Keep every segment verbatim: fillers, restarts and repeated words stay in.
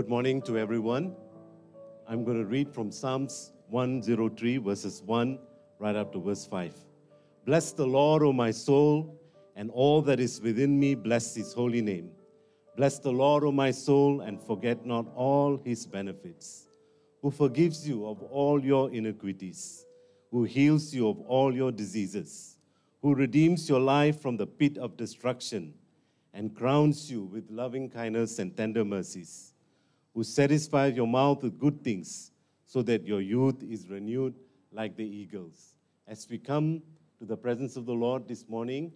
Good morning to everyone. I'm going to read from Psalms one oh three, verses one, right up to verse five. Bless the Lord, O my soul, and all that is within me, bless his holy name. Bless the Lord, O my soul, and forget not all his benefits, who forgives you of all your iniquities, who heals you of all your diseases, who redeems your life from the pit of destruction, and crowns you with loving kindness and tender mercies, who satisfies your mouth with good things, so that your youth is renewed like the eagles. As we come to the presence of the Lord this morning,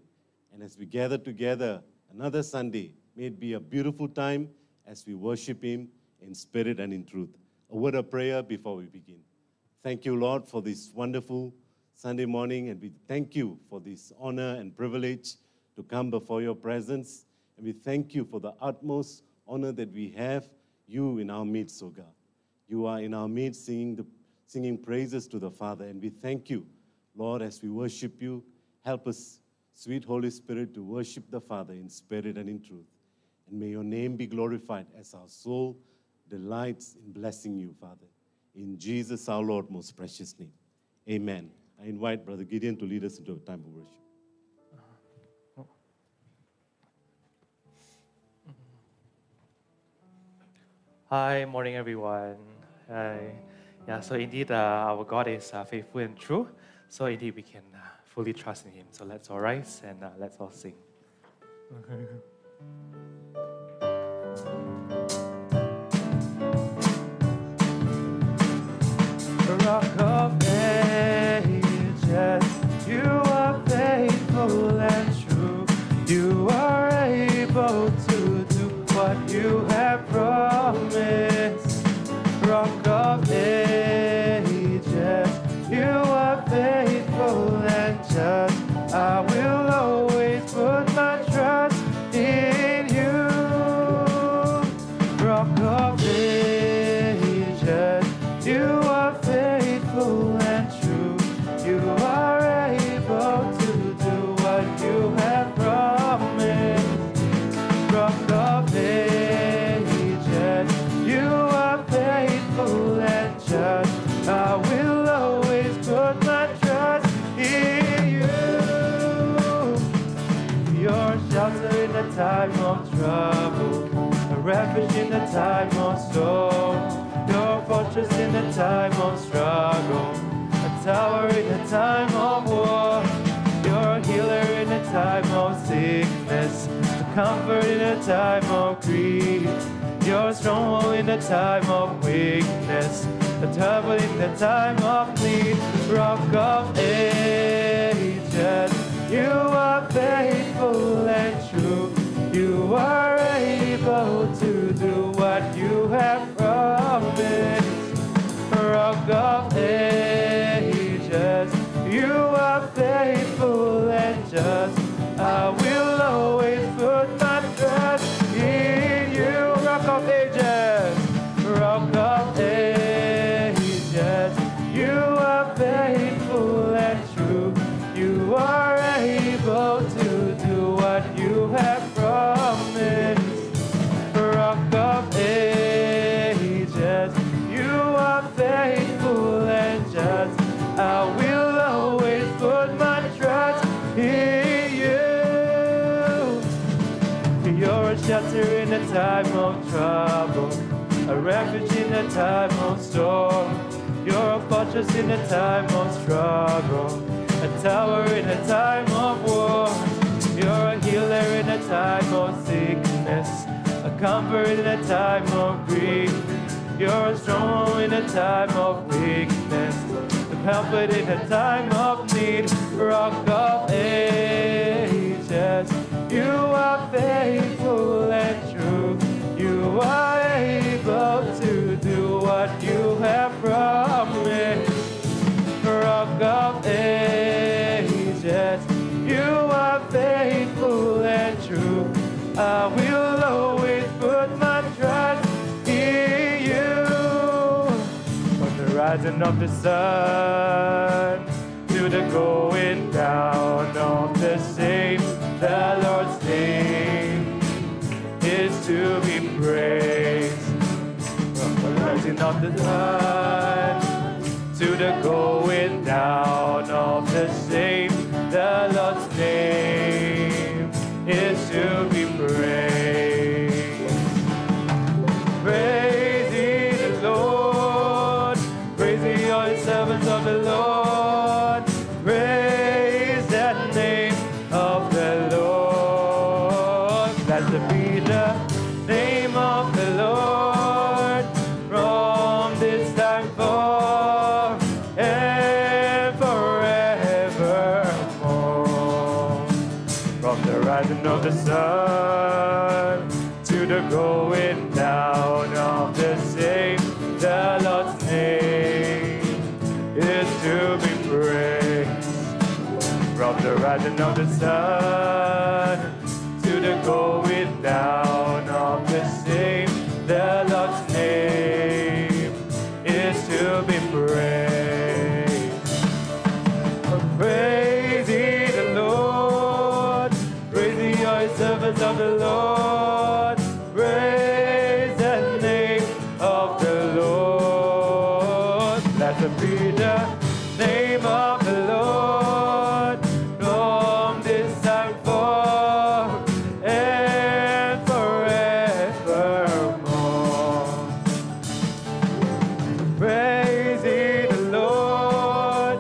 and as we gather together another Sunday, may it be a beautiful time as we worship him in spirit and in truth. A word of prayer before we begin. Thank you, Lord, for this wonderful Sunday morning, and we thank you for this honor and privilege to come before your presence, and we thank you for the utmost honor that we have, you in our midst, O God. You are in our midst singing, the, singing praises to the Father, and we thank you, Lord, as we worship you. Help us, sweet Holy Spirit, to worship the Father in spirit and in truth. And may your name be glorified as our soul delights in blessing you, Father. In Jesus our Lord, most precious name. Amen. I invite Brother Gideon to lead us into a time of worship. Hi, morning everyone. Hi. Yeah, so indeed uh, our God is uh, faithful and true. So indeed we can uh, fully trust in him. So let's all rise and uh, let's all sing. Okay. The rock of ages, you are faithful and true. You are able to do what you have promised. Rock of ages, you are faithful and just. I will always put my trust in you. Rock of ages, you are faithful and true. You are able to do what you have promised. Rock of ages, you are faithful and just. I will always put my trust in you. Your shelter in the time of trouble, a refuge in the time of storm. Your fortress in the time of struggle, a tower in the time of war. You're a healer in the time of sickness, a comfort in the time of grief. You're a stronghold in the time of weakness, a trouble in the time of need. Rock of ages, you are faithful and true. You are able to do what you have promised. Rock of ages, you are faithful and just. I will always put my trust in you. Rock of ages, rock of ages, you are faithful and true. You are able to do what you have promised. Rock of ages, you are faithful and just. I will always put my trust in you. You're a shelter in a time of trouble, a refuge in a time of storm. You're a fortress in a time of struggle, a tower in a time of war. You're a healer in a time of sickness, a comfort in a time of grief. You're a strong in a time of weakness, a comfort in a time of need. Rock of ages, you are faithful and true. You are able to do what you have promised. Rock of ages, you are faithful and true. I will always put my trust in you. From the rising of the sun to the going down of the same, the Lord's name is to be praised. rising of the sun to the going down of the same. The Lord's name is to be praised. Praise ye the Lord. Praise ye all the servants of the Lord. Praise the name of the Lord. Blessed be the name of the Lord from this time forth and forevermore. From the rising of the sun to the going down of the same, the Lord's name is to be praised. From the rising of the sun to the going down of the same, the Lord's name is to be praised. Praise ye the Lord, praise ye all the servants of the Lord, praise the name of the Lord. Blessed be the name of the Lord from this time forth and forevermore. Praise ye the Lord,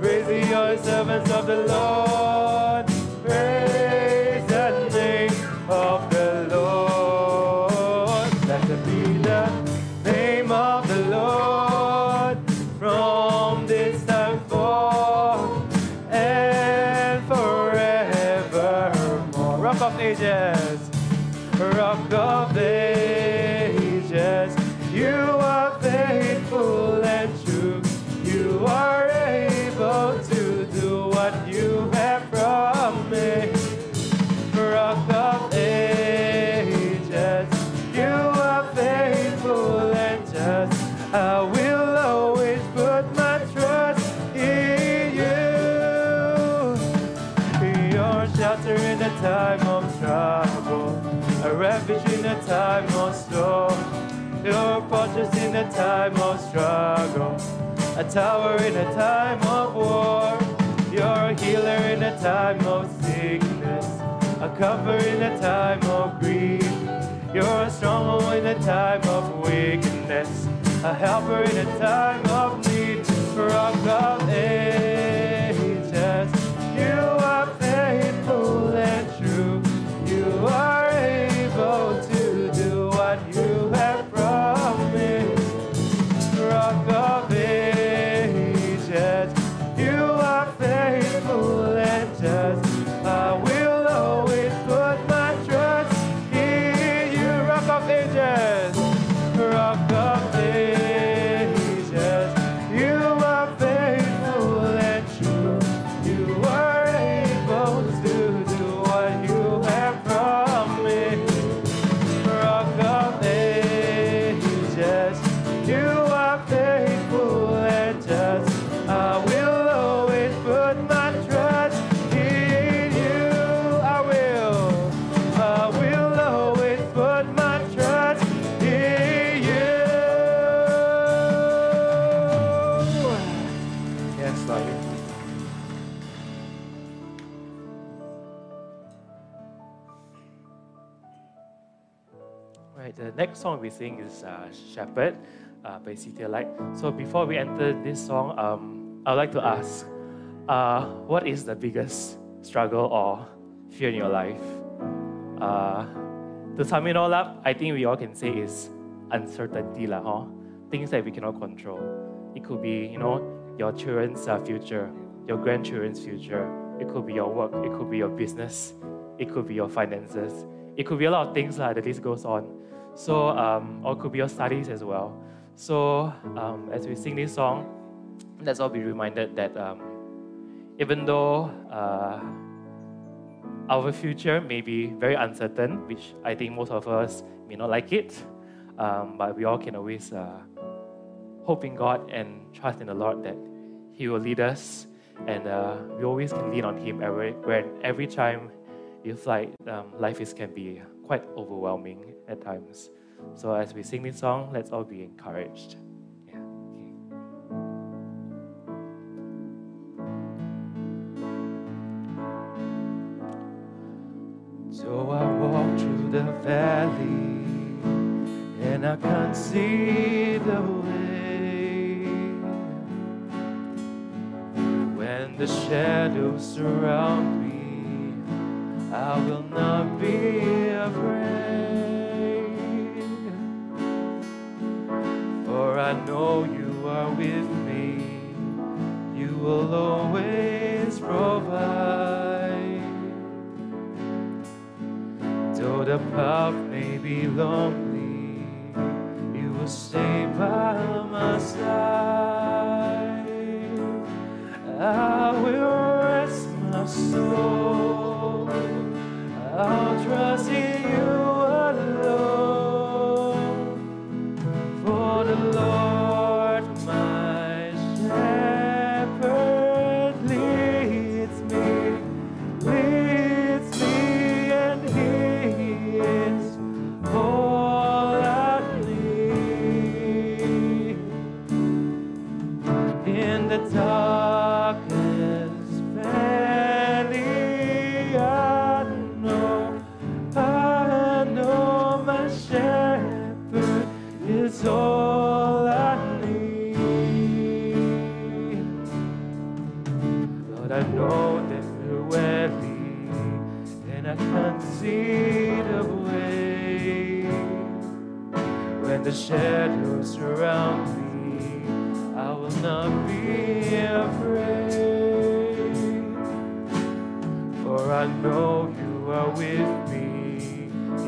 praise ye all the servants of the Lord, praise the name of the Lord. Blessed be the name of the Lord from this time forth and forevermore. Rock of ages, Rock of ages, you are faithful and true. You are able to do what you have promised. Rock of ages, you are faithful and just. I will always put my trust in you. Your shelter in the time of trouble, a refuge in the time of storm, your fortress in the time of struggle, a tower in a time of war. You're a healer in a time of sickness, a cover in a time of grief. You're a stronghold in a time of weakness, a helper in a time of need. Rock of ages, you are faithful and true. You are able to do what you have promised. Rock of ages, you are faithful and just. I will always put my trust in you. Rock of ages, Rock of ages, you are faithful and true. You are able to do what you have promised. Rock of ages, you are faithful and just. I will always put my trust in you. I will, I will always put my trust in you. Yes, Lord. Right, the next song we sing is uh, Shepherd uh, by City Alight. So before we enter this song, um, I would like to ask, uh, what is the biggest struggle or fear in your life? Uh, to sum it all up, I think we all can say is uncertainty, lah, huh? Things that we cannot control. It could be, you know, your children's uh, future, your grandchildren's future. It could be your work. It could be your business. It could be your finances. It could be a lot of things, lah. The list goes on. So, um, or it could be your studies as well. So, um, as we sing this song, let's all be reminded that um, even though uh, our future may be very uncertain, which I think most of us may not like it, um, but we all can always uh, hope in God and trust in the Lord that He will lead us, and uh, we always can lean on Him every, when, every time. It's like um, life is, can be quite overwhelming at times. So as we sing this song, let's all be encouraged. valley, and I can't see the way. When the shadows surround me, I will not be afraid, for I know you are with me. You will always provide. Though the path may be lonely, you will stay by my side. I will rest my soul. I'll trust in you alone. For the Lord my shepherd leads me, leads me, and he is all I need. In the darkest valley, I know, I know my shepherd is all I need. But I know that you're weary, and I can't see the way. When the shadows surround me, I will not be afraid, for I know you are with me.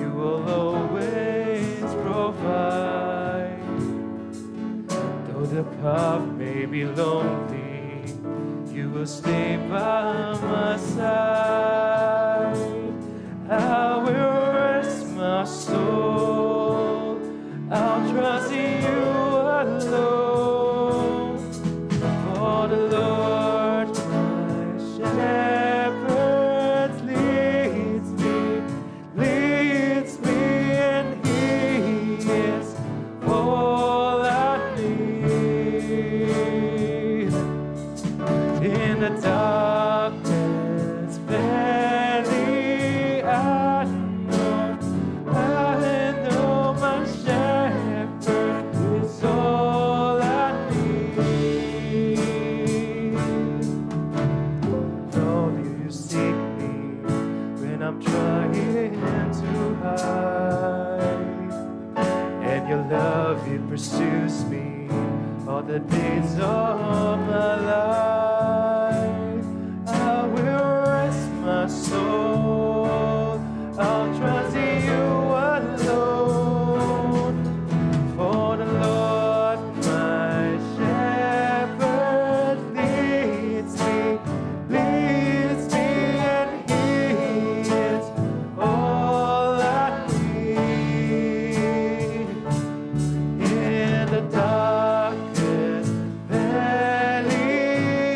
You will always provide. Though the path may be lonely, you will stay by my side. I will rest my soul. I'll trust in you alone. For the Lord my shepherd leads me, leads me, and he is all I need. In the darkest valley, I know, I know my shepherd is all I need. Lord, you seek me when I'm trying to hide, and your love, it pursues me all the days of my life. I will rest my soul. I'll trust in you alone. For the Lord my shepherd leads me, leads me, and he is all I need. In the darkest valley,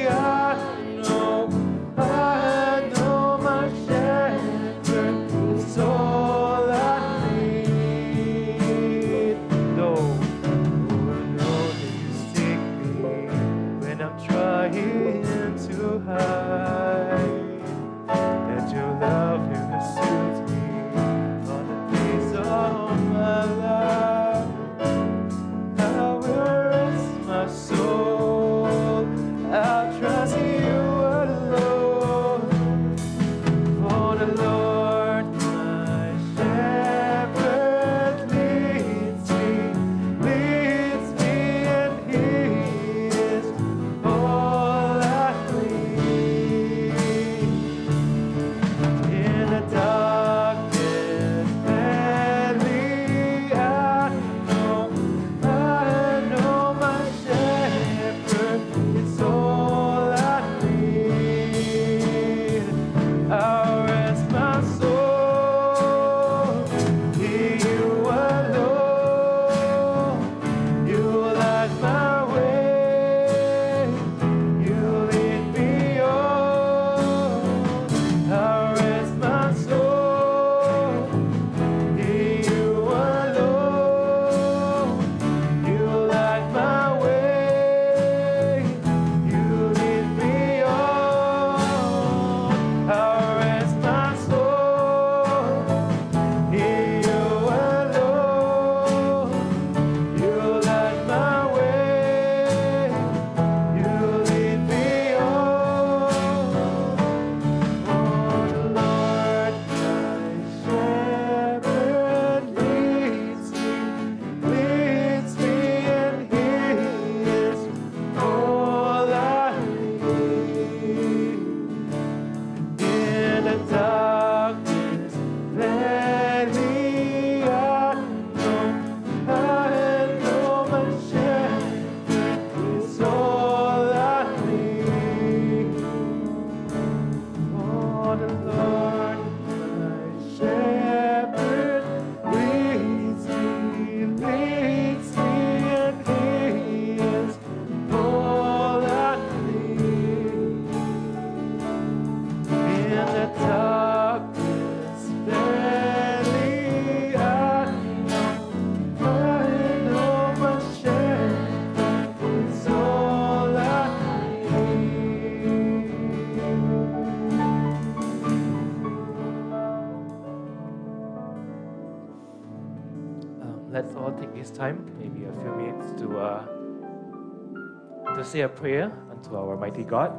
this time, maybe a few minutes to uh, to say a prayer unto our mighty God,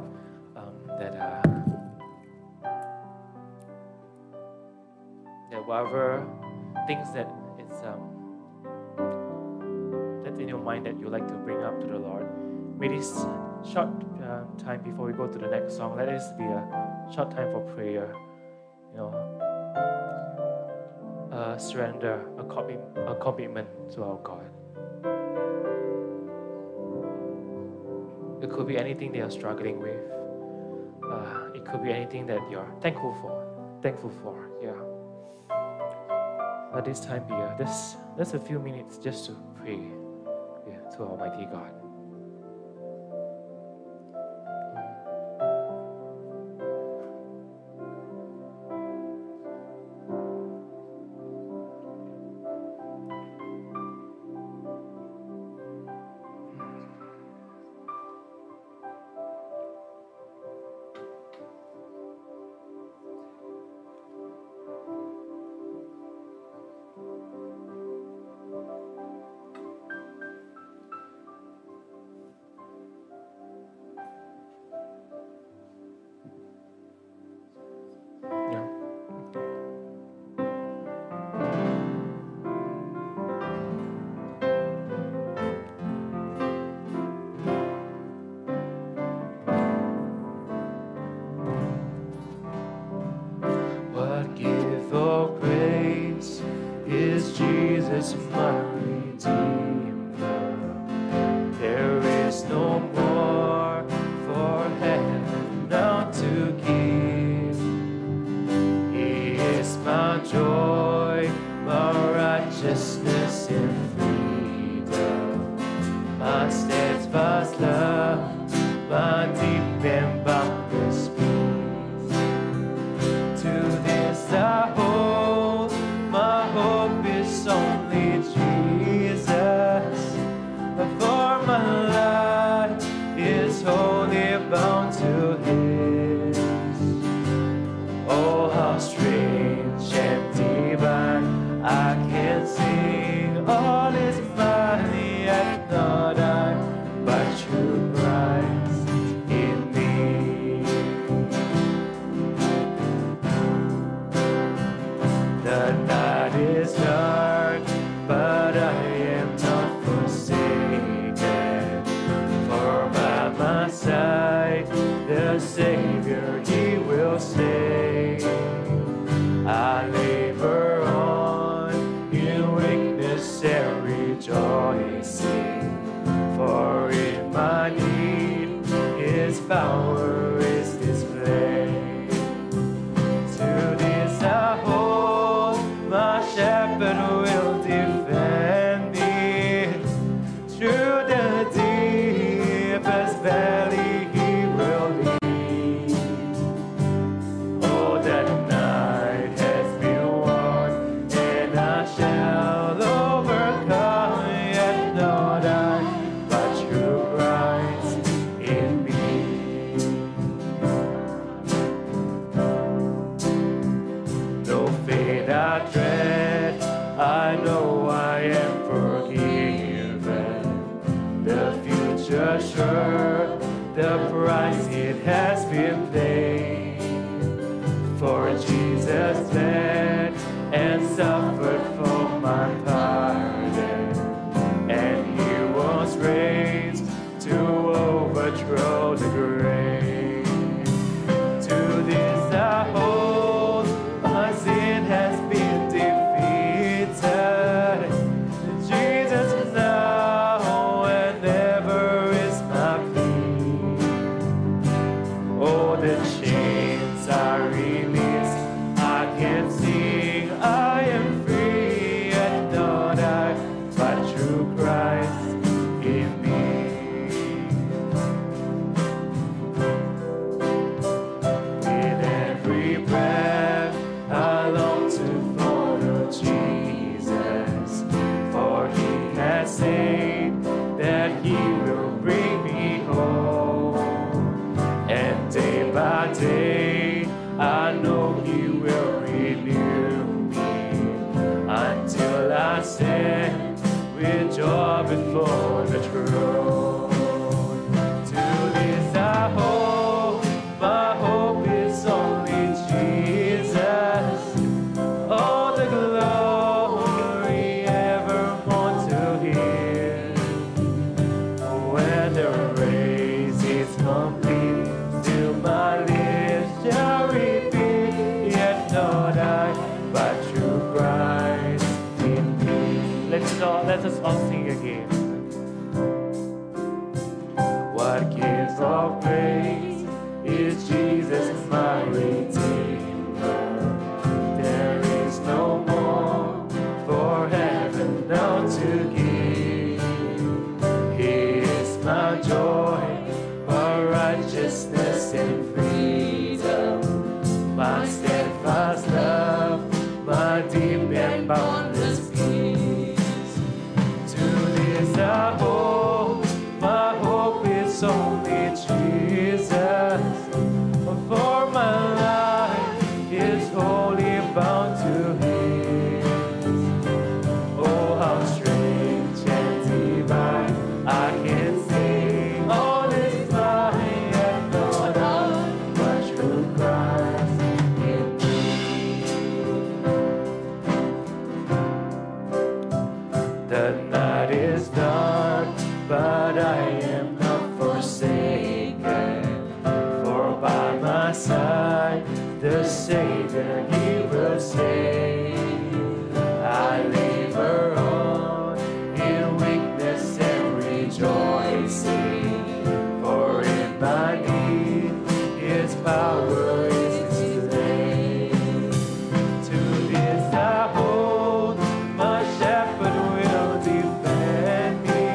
um, that uh, that whatever things that it's um, that's in your mind that you like to bring up to the Lord, may this short uh, time before we go to the next song, let this be a short time for prayer. You know. Uh, surrender, a, commi a commitment to our God. It could be anything they are struggling with. Uh, it could be anything that you're thankful for. Thankful for, yeah. But this time be uh, just, just a few minutes just to pray yeah, to Almighty God. With are before the throne. To this I hope, my hope is only Jesus. All the glory evermore to Him. When the race is complete, still my lips shall repeat, yet not I, but through Christ in me. Let's all, let us all sing again. What gives all praise is Jesus, my Redeemer. There is no more for heaven now to give. He is my joy, my righteousness and freedom, my steadfast love, my deep and boundless peace. To this I hope, my hope is only Jesus. For my life is wholly bound to His. Oh, how strange and divine! I can sing all this mine, yet not I, but through Christ in me. The night is dark, but I am not forsaken. For by my side, the Savior, He will save. I labor on in weakness and rejoicing, for in my need His power is displayed. To this I hold, my shepherd will defend me.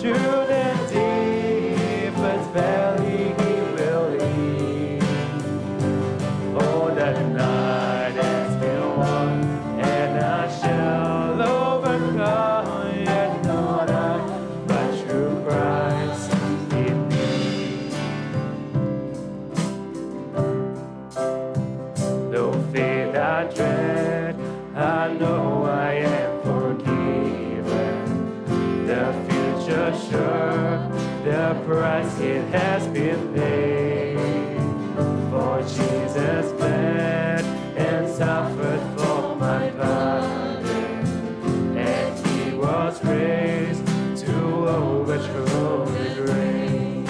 True and deep, but valley He will lead. Oh, the night has been won, and I shall overcome, yet not I, but through Christ in me. No fear I dread, I know I am forgiven. The future sure, the price it has been paid. For Jesus bled and suffered for my body, and He was raised to overthrow the grave.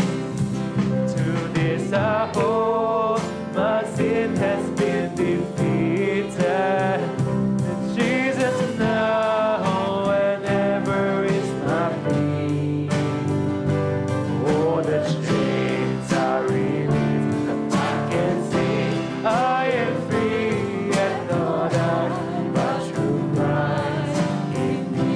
To this I hold, my sin has been defeated. Jesus now and ever is my plea. Oh, the chains are released, I can sing, I am free, yet not I, but through Christ in me.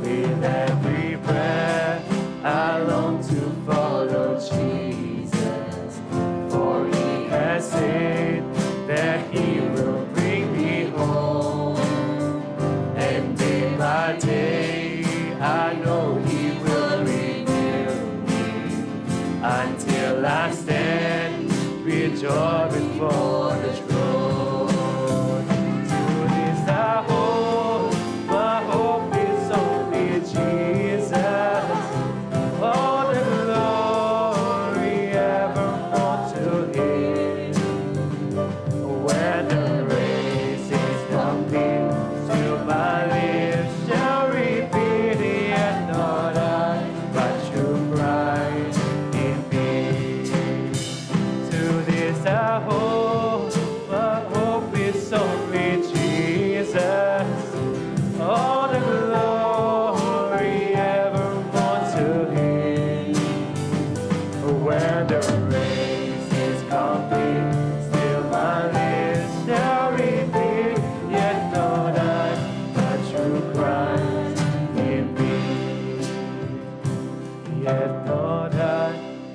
With every breath, I long to follow Jesus, for He has said that He will bring me home. And day by day, I know He will renew me until I stand with joy before the throne. To this I hope, my hope is only Jesus. All the glory evermore to Him. When the race is complete, still my lips shall repeat, yet not I, but through Christ in me. To this I hope, my hope is only Jesus. All the glory evermore to Him. When the race is complete, still my lips shall repeat, yet not I, but through Christ in me. Yet not I,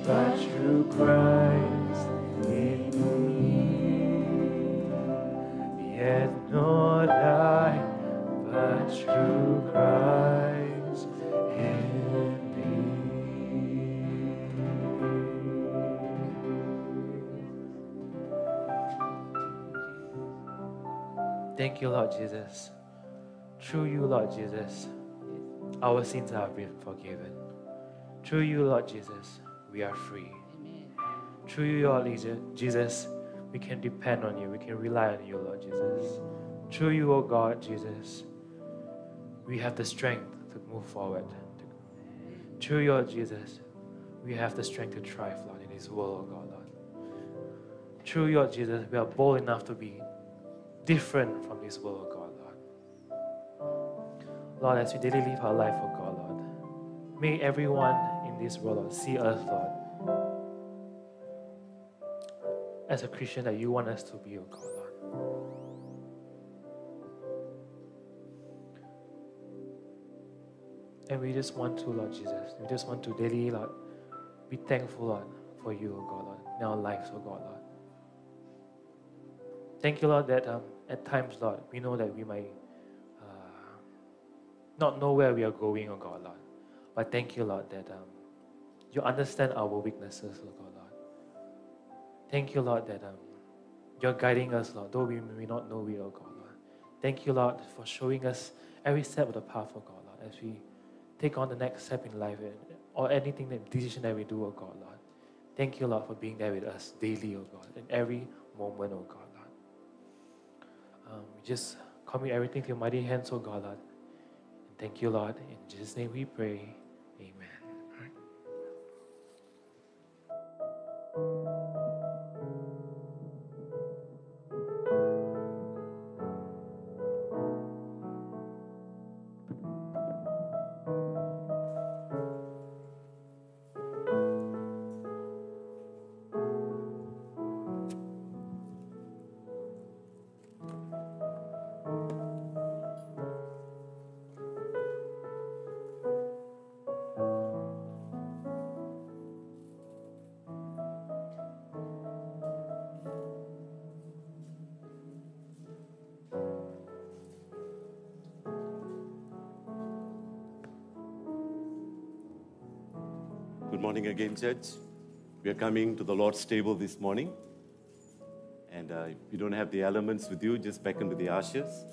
but through Christ in me. Yet not I, but through Christ in me. Thank you, Lord Jesus. Through you, Lord Jesus, our sins have been forgiven. Through you, Lord Jesus, we are free. Amen. Through you, Lord Jesus, we can depend on you. We can rely on you, Lord Jesus. Through you, O God, Jesus, we have the strength to move forward. Through you, Lord Jesus, we have the strength to thrive, Lord, in this world, O God, Lord. Through you, Lord Jesus, we are bold enough to be different from this world, O God, Lord. Lord, as we daily live our life, O God, Lord, may everyone in this world, Lord, see us, Lord, as a Christian that you want us to be, O God, Lord. And we just want to, Lord Jesus, we just want to daily, Lord, be thankful, Lord, for you, O God, Lord, in our lives, O God, Lord. Thank you, Lord, that um, at times, Lord, we know that we might uh, not know where we are going, O God, Lord. But thank you, Lord, that um, you understand our weaknesses, O God, Lord. Thank you, Lord, that um, you're guiding us, Lord, though we may not know it, O God, Lord. Thank you, Lord, for showing us every step of the path, O God, Lord, as we take on the next step in life or anything, that decision that we do, O God, Lord. Thank you, Lord, for being there with us daily, O God, in every moment, O God, Lord. Um, we just commit everything to your mighty hands, O God, Lord. And thank you, Lord. In Jesus' name we pray. Amen. Again, church, we are coming to the Lord's table this morning, and uh, if you don't have the elements with you, just beckon to the ushers.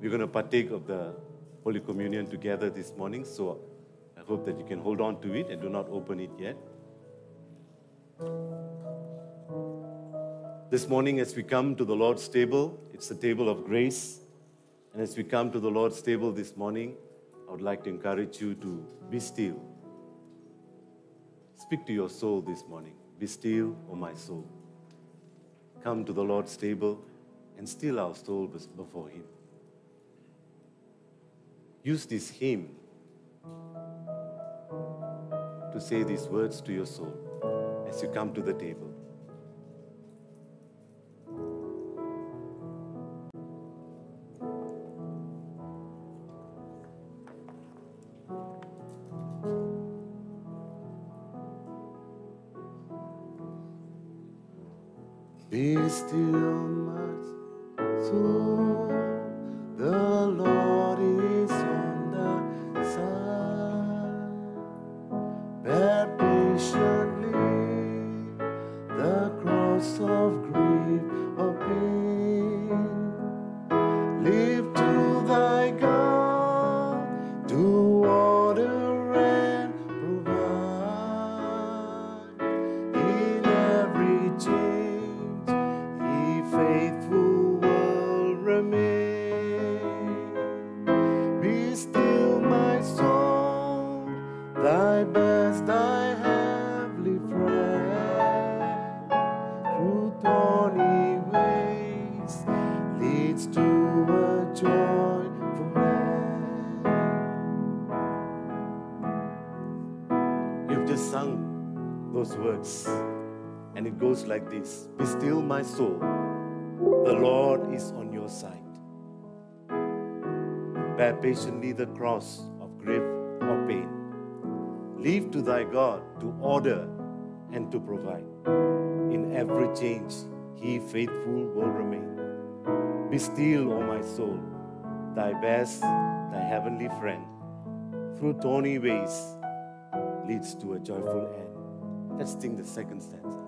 We're going to partake of the Holy Communion together this morning, so I hope that you can hold on to it and do not open it yet. This morning, as we come to the Lord's table, it's the table of grace, and as we come to the Lord's table this morning, I would like to encourage you to be still. Speak to your soul this morning. Be still, O my soul. Come to the Lord's table and still our soul before Him. Use this hymn to say these words to your soul as you come to the table. Like this: be still, my soul. The Lord is on your side. Bear patiently the cross of grief or pain. Leave to thy God to order and to provide. In every change, He faithful will remain. Be still, O my soul, thy best, thy heavenly friend. Through thorny ways leads to a joyful end. Let's sing the second stanza.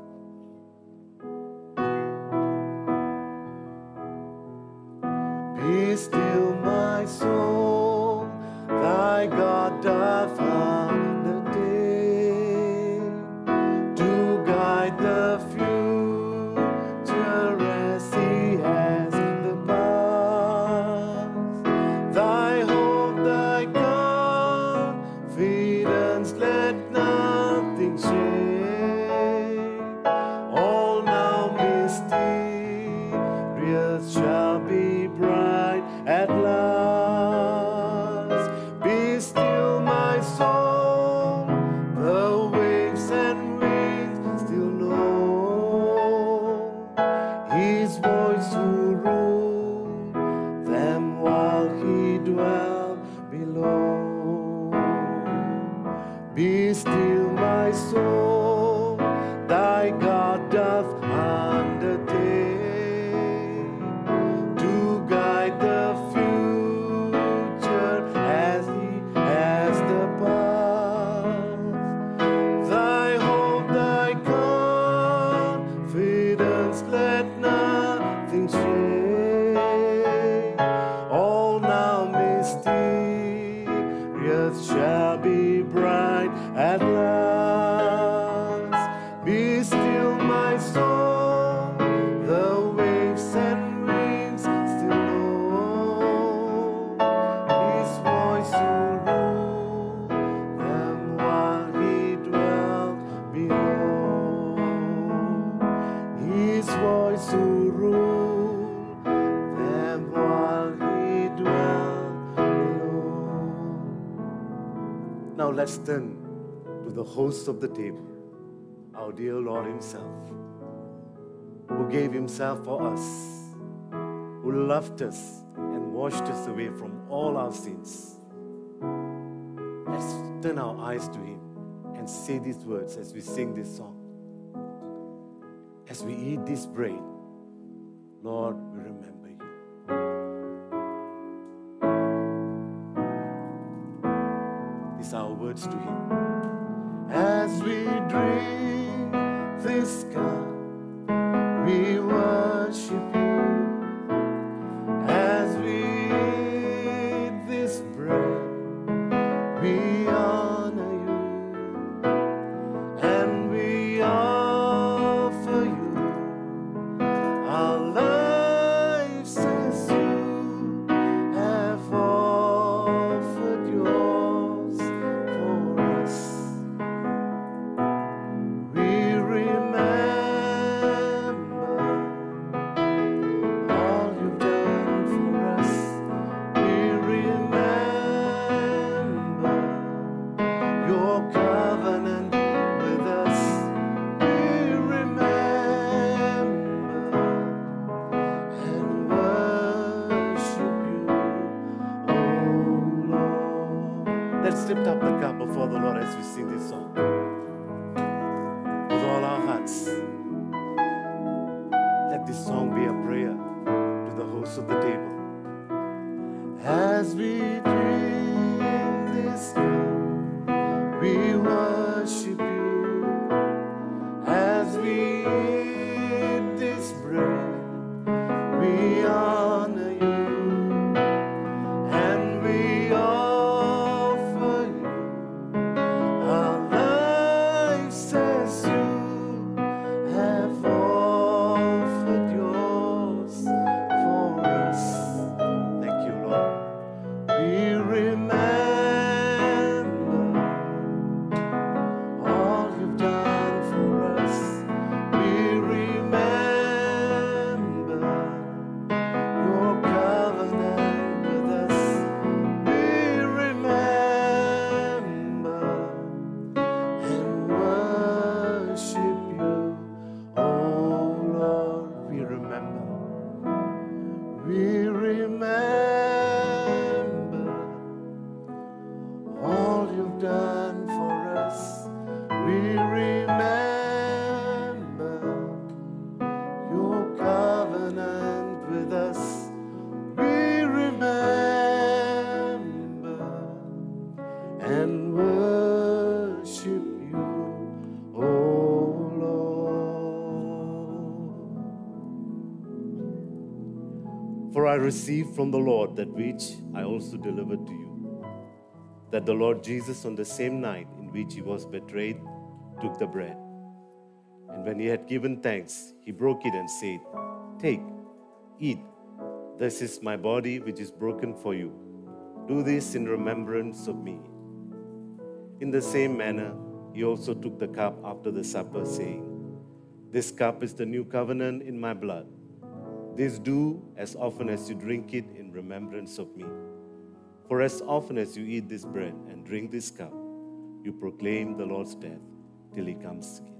Be still, my soul, thy God doth on the day, to guide the future as he has the past. Thy hope, thy confidence, let nothing shake. All now mysterious shall be bright at last. Be still, my soul, the waves and winds still know his voice who ruled them while he dwelt below. Be still, my soul, thy God doth undertake. Let's turn to the host of the table, our dear Lord himself, who gave himself for us, who loved us and washed us away from all our sins. Let's turn our eyes to him and say these words as we sing this song. As we eat this bread, Lord, we remember. Our words to him. As we drink this cup, we worship you. As we eat this bread, we honor you. And we offer you our lives since you have offered yours. Lift up the cup before the Lord as we sing this song with all our hearts. Let this song be a prayer to the host of the table. As we drink this cup, we worship you. As we eat this bread, we honor you. For I received from the Lord that which I also delivered to you, that the Lord Jesus on the same night in which he was betrayed took the bread. And when he had given thanks, he broke it and said, "Take, eat, this is my body which is broken for you. Do this in remembrance of me." In the same manner, he also took the cup after the supper, saying, "This cup is the new covenant in my blood. This do as often as you drink it in remembrance of me. For as often as you eat this bread and drink this cup, you proclaim the Lord's death till he comes again."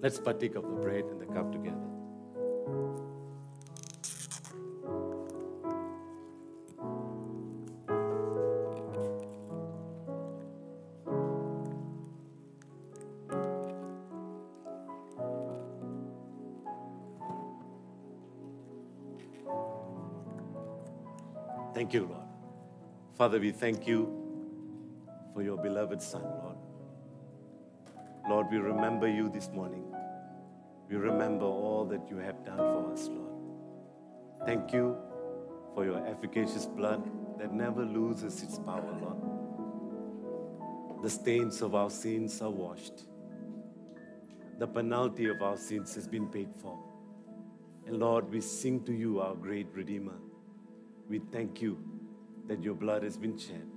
Let's partake of the bread and the cup together. Thank you, Lord. Father, we thank you for your beloved Son, Lord. Lord, we remember you this morning. We remember all that you have done for us, Lord. Thank you for your efficacious blood that never loses its power, Lord. The stains of our sins are washed. The penalty of our sins has been paid for. And Lord, we sing to you, our great Redeemer. We thank you that your blood has been shed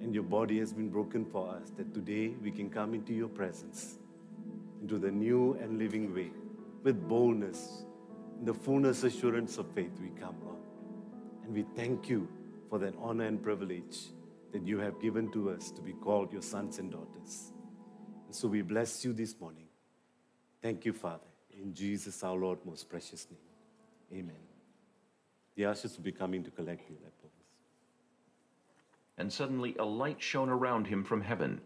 and your body has been broken for us, that today we can come into your presence, into the new and living way, with boldness, in the fullness assurance of faith we come, Lord. And we thank you for that honor and privilege that you have given to us to be called your sons and daughters. And so we bless you this morning. Thank you, Father. In Jesus our Lord, most precious name. Amen. The ushers will be coming to collect you, I promise. And suddenly a light shone around him from heaven.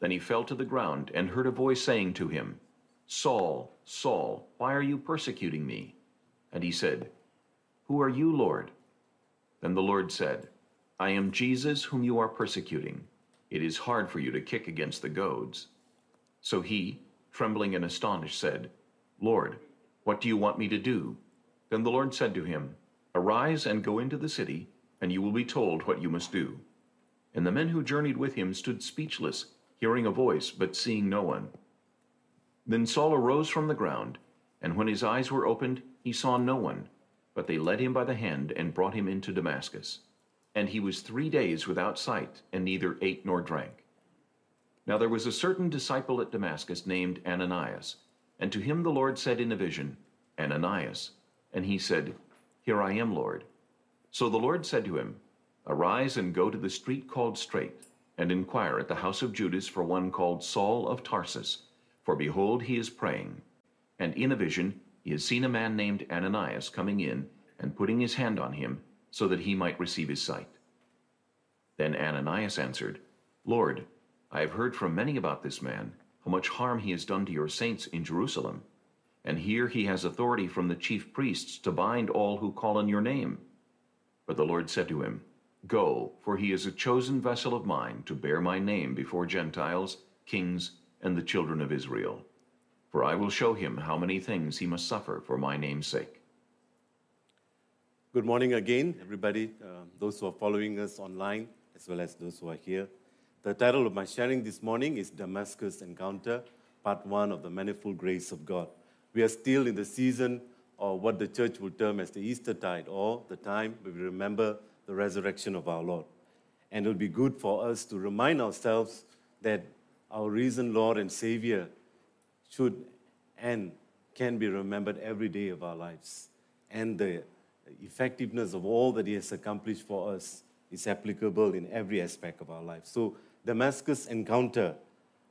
Then he fell to the ground and heard a voice saying to him, "Saul, Saul, why are you persecuting me?" And he said, "Who are you, Lord?" Then the Lord said, "I am Jesus whom you are persecuting. It is hard for you to kick against the goads." So he, trembling and astonished, said, "Lord, what do you want me to do?" Then the Lord said to him, "Arise and go into the city, and you will be told what you must do." And the men who journeyed with him stood speechless, hearing a voice, but seeing no one. Then Saul arose from the ground, and when his eyes were opened, he saw no one, but they led him by the hand and brought him into Damascus. And he was three days without sight, and neither ate nor drank. Now there was a certain disciple at Damascus named Ananias, and to him the Lord said in a vision, "Ananias." And he said, "Here I am, Lord." So the Lord said to him, "Arise and go to the street called Straight, and inquire at the house of Judas for one called Saul of Tarsus, for behold, he is praying. And in a vision he has seen a man named Ananias coming in and putting his hand on him, so that he might receive his sight." Then Ananias answered, "Lord, I have heard from many about this man, how much harm he has done to your saints in Jerusalem. And here he has authority from the chief priests to bind all who call on your name." But the Lord said to him, "Go, for he is a chosen vessel of mine to bear my name before Gentiles, kings, and the children of Israel. For I will show him how many things he must suffer for my name's sake." Good morning again, everybody, uh, those who are following us online, as well as those who are here. The title of my sharing this morning is Damascus Encounter, Part one of the Manifold Grace of God. We are still in the season of what the church would term as the Eastertide, or the time we remember the resurrection of our Lord. And it would be good for us to remind ourselves that our risen Lord and Savior should and can be remembered every day of our lives. And the effectiveness of all that he has accomplished for us is applicable in every aspect of our lives. So, Damascus Encounter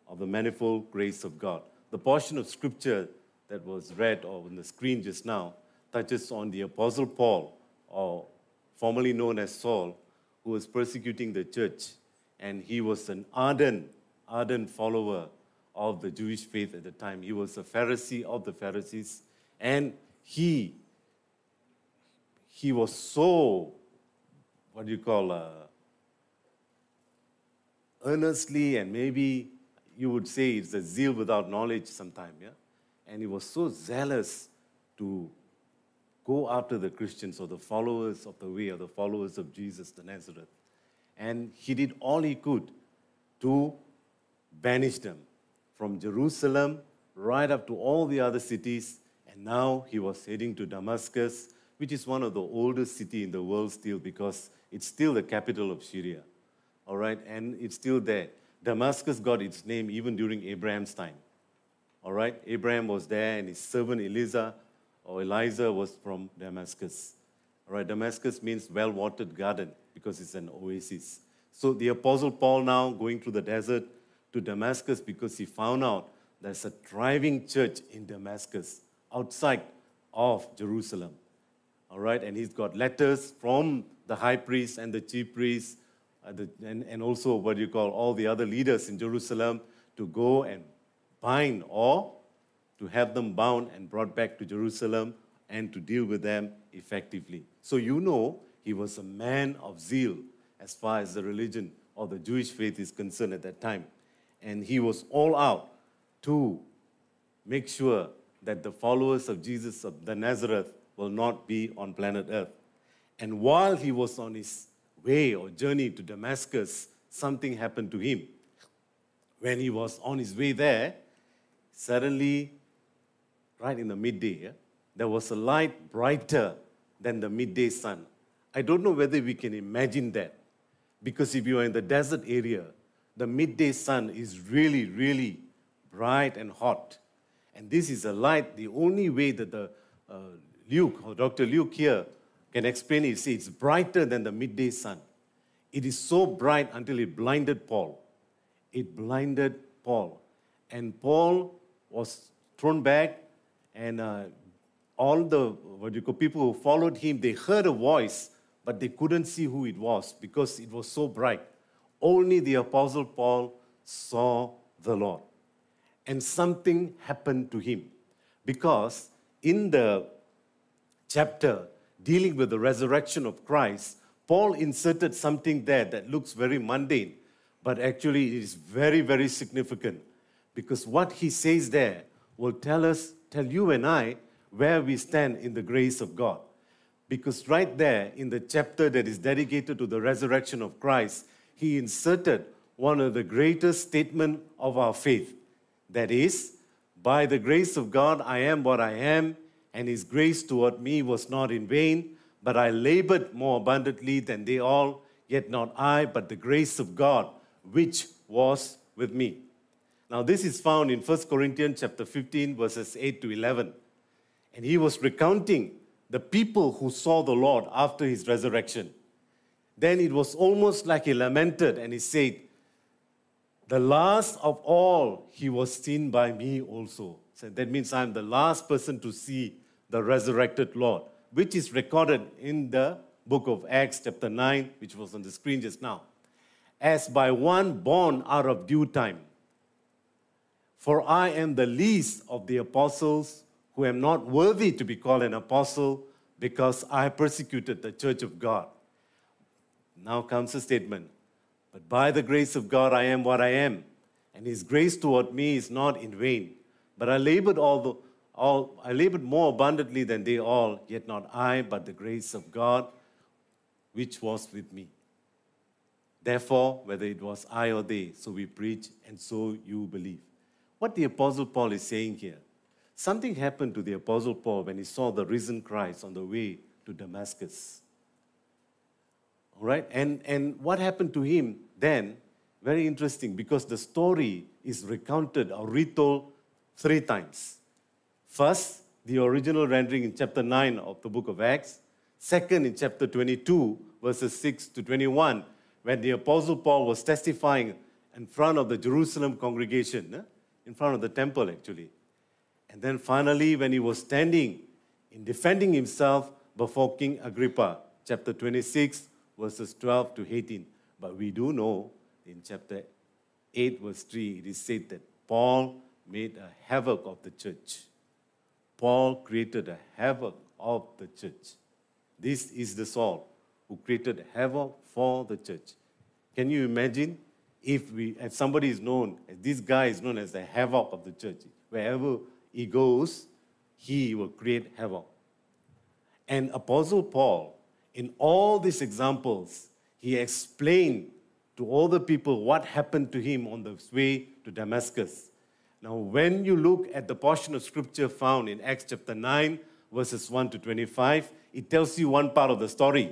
of the Manifold Grace of God. The portion of Scripture that was read or on the screen just now touches on the Apostle Paul, or formerly known as Saul, who was persecuting the church. And he was an ardent, ardent follower of the Jewish faith at the time. He was a Pharisee of the Pharisees. And he, he was so, what do you call, uh, earnestly, and maybe you would say it's a zeal without knowledge sometime, yeah? And he was so zealous to Go after the Christians or the followers of the way or the followers of Jesus the Nazareth. And he did all he could to banish them from Jerusalem right up to all the other cities. And now he was heading to Damascus, which is one of the oldest cities in the world still, because it's still the capital of Syria. All right, and it's still there. Damascus got its name even during Abraham's time. All right, Abraham was there, and his servant Eliza, or Eliza, was from Damascus. All right, Damascus means well-watered garden because it's an oasis. So the Apostle Paul now going through the desert to Damascus because he found out there's a thriving church in Damascus outside of Jerusalem. All right, and he's got letters from the high priest and the chief priest uh, the, and, and also what you call all the other leaders in Jerusalem to go and bind or to have them bound and brought back to Jerusalem and to deal with them effectively. So you know he was a man of zeal as far as the religion or the Jewish faith is concerned at that time. And he was all out to make sure that the followers of Jesus of the Nazareth will not be on planet Earth. And while he was on his way or journey to Damascus, something happened to him. When he was on his way there, suddenly, right in the midday, there was a light brighter than the midday sun. I don't know whether we can imagine that, because if you are in the desert area, the midday sun is really, really bright and hot. And this is a light, the only way that the uh, Luke, or Doctor Luke here, can explain it. See, it's brighter than the midday sun. It is so bright until it blinded Paul. It blinded Paul. And Paul was thrown back, and uh, all the what you call, people who followed him, they heard a voice, but they couldn't see who it was because it was so bright. Only the Apostle Paul saw the Lord. And something happened to him, because in the chapter dealing with the resurrection of Christ, Paul inserted something there that looks very mundane, but actually it is very, very significant, because what he says there will tell us, tell you and I, where we stand in the grace of God. Because right there in the chapter that is dedicated to the resurrection of Christ, he inserted one of the greatest statements of our faith. That is, by the grace of God, I am what I am, and his grace toward me was not in vain, but I labored more abundantly than they all, yet not I, but the grace of God, which was with me. Now, this is found in First Corinthians chapter fifteen, verses eight to eleven. And he was recounting the people who saw the Lord after his resurrection. Then it was almost like he lamented, and he said, the last of all, he was seen by me also. So that means I'm the last person to see the resurrected Lord, which is recorded in the book of Acts chapter nine, which was on the screen just now. As by one born out of due time. For I am the least of the apostles, who am not worthy to be called an apostle, because I persecuted the church of God. Now comes the statement. But by the grace of God, I am what I am, and his grace toward me is not in vain. But I labored all the, all, I labored more abundantly than they all, yet not I, but the grace of God, which was with me. Therefore, whether it was I or they, so we preach, and so you believe. What the Apostle Paul is saying here, something happened to the Apostle Paul when he saw the risen Christ on the way to Damascus. Right? And, and what happened to him then, very interesting, because the story is recounted or retold three times. First, the original rendering in chapter nine of the book of Acts. Second, in chapter twenty-two, verses six to twenty-one, when the Apostle Paul was testifying in front of the Jerusalem congregation, eh? in front of the temple actually. And then finally, when he was standing in defending himself before King Agrippa, chapter twenty-six, verses twelve to eighteen. But we do know in chapter eight, verse three, it is said that Paul made a havoc of the church. Paul created a havoc of the church. This is the Saul who created havoc for the church. Can you imagine if we, if somebody is known, this guy is known as the havoc of the church. Wherever he goes, he will create havoc. And Apostle Paul, in all these examples, he explained to all the people what happened to him on the way to Damascus. Now, when you look at the portion of scripture found in Acts chapter nine, verses one to twenty-five, it tells you one part of the story.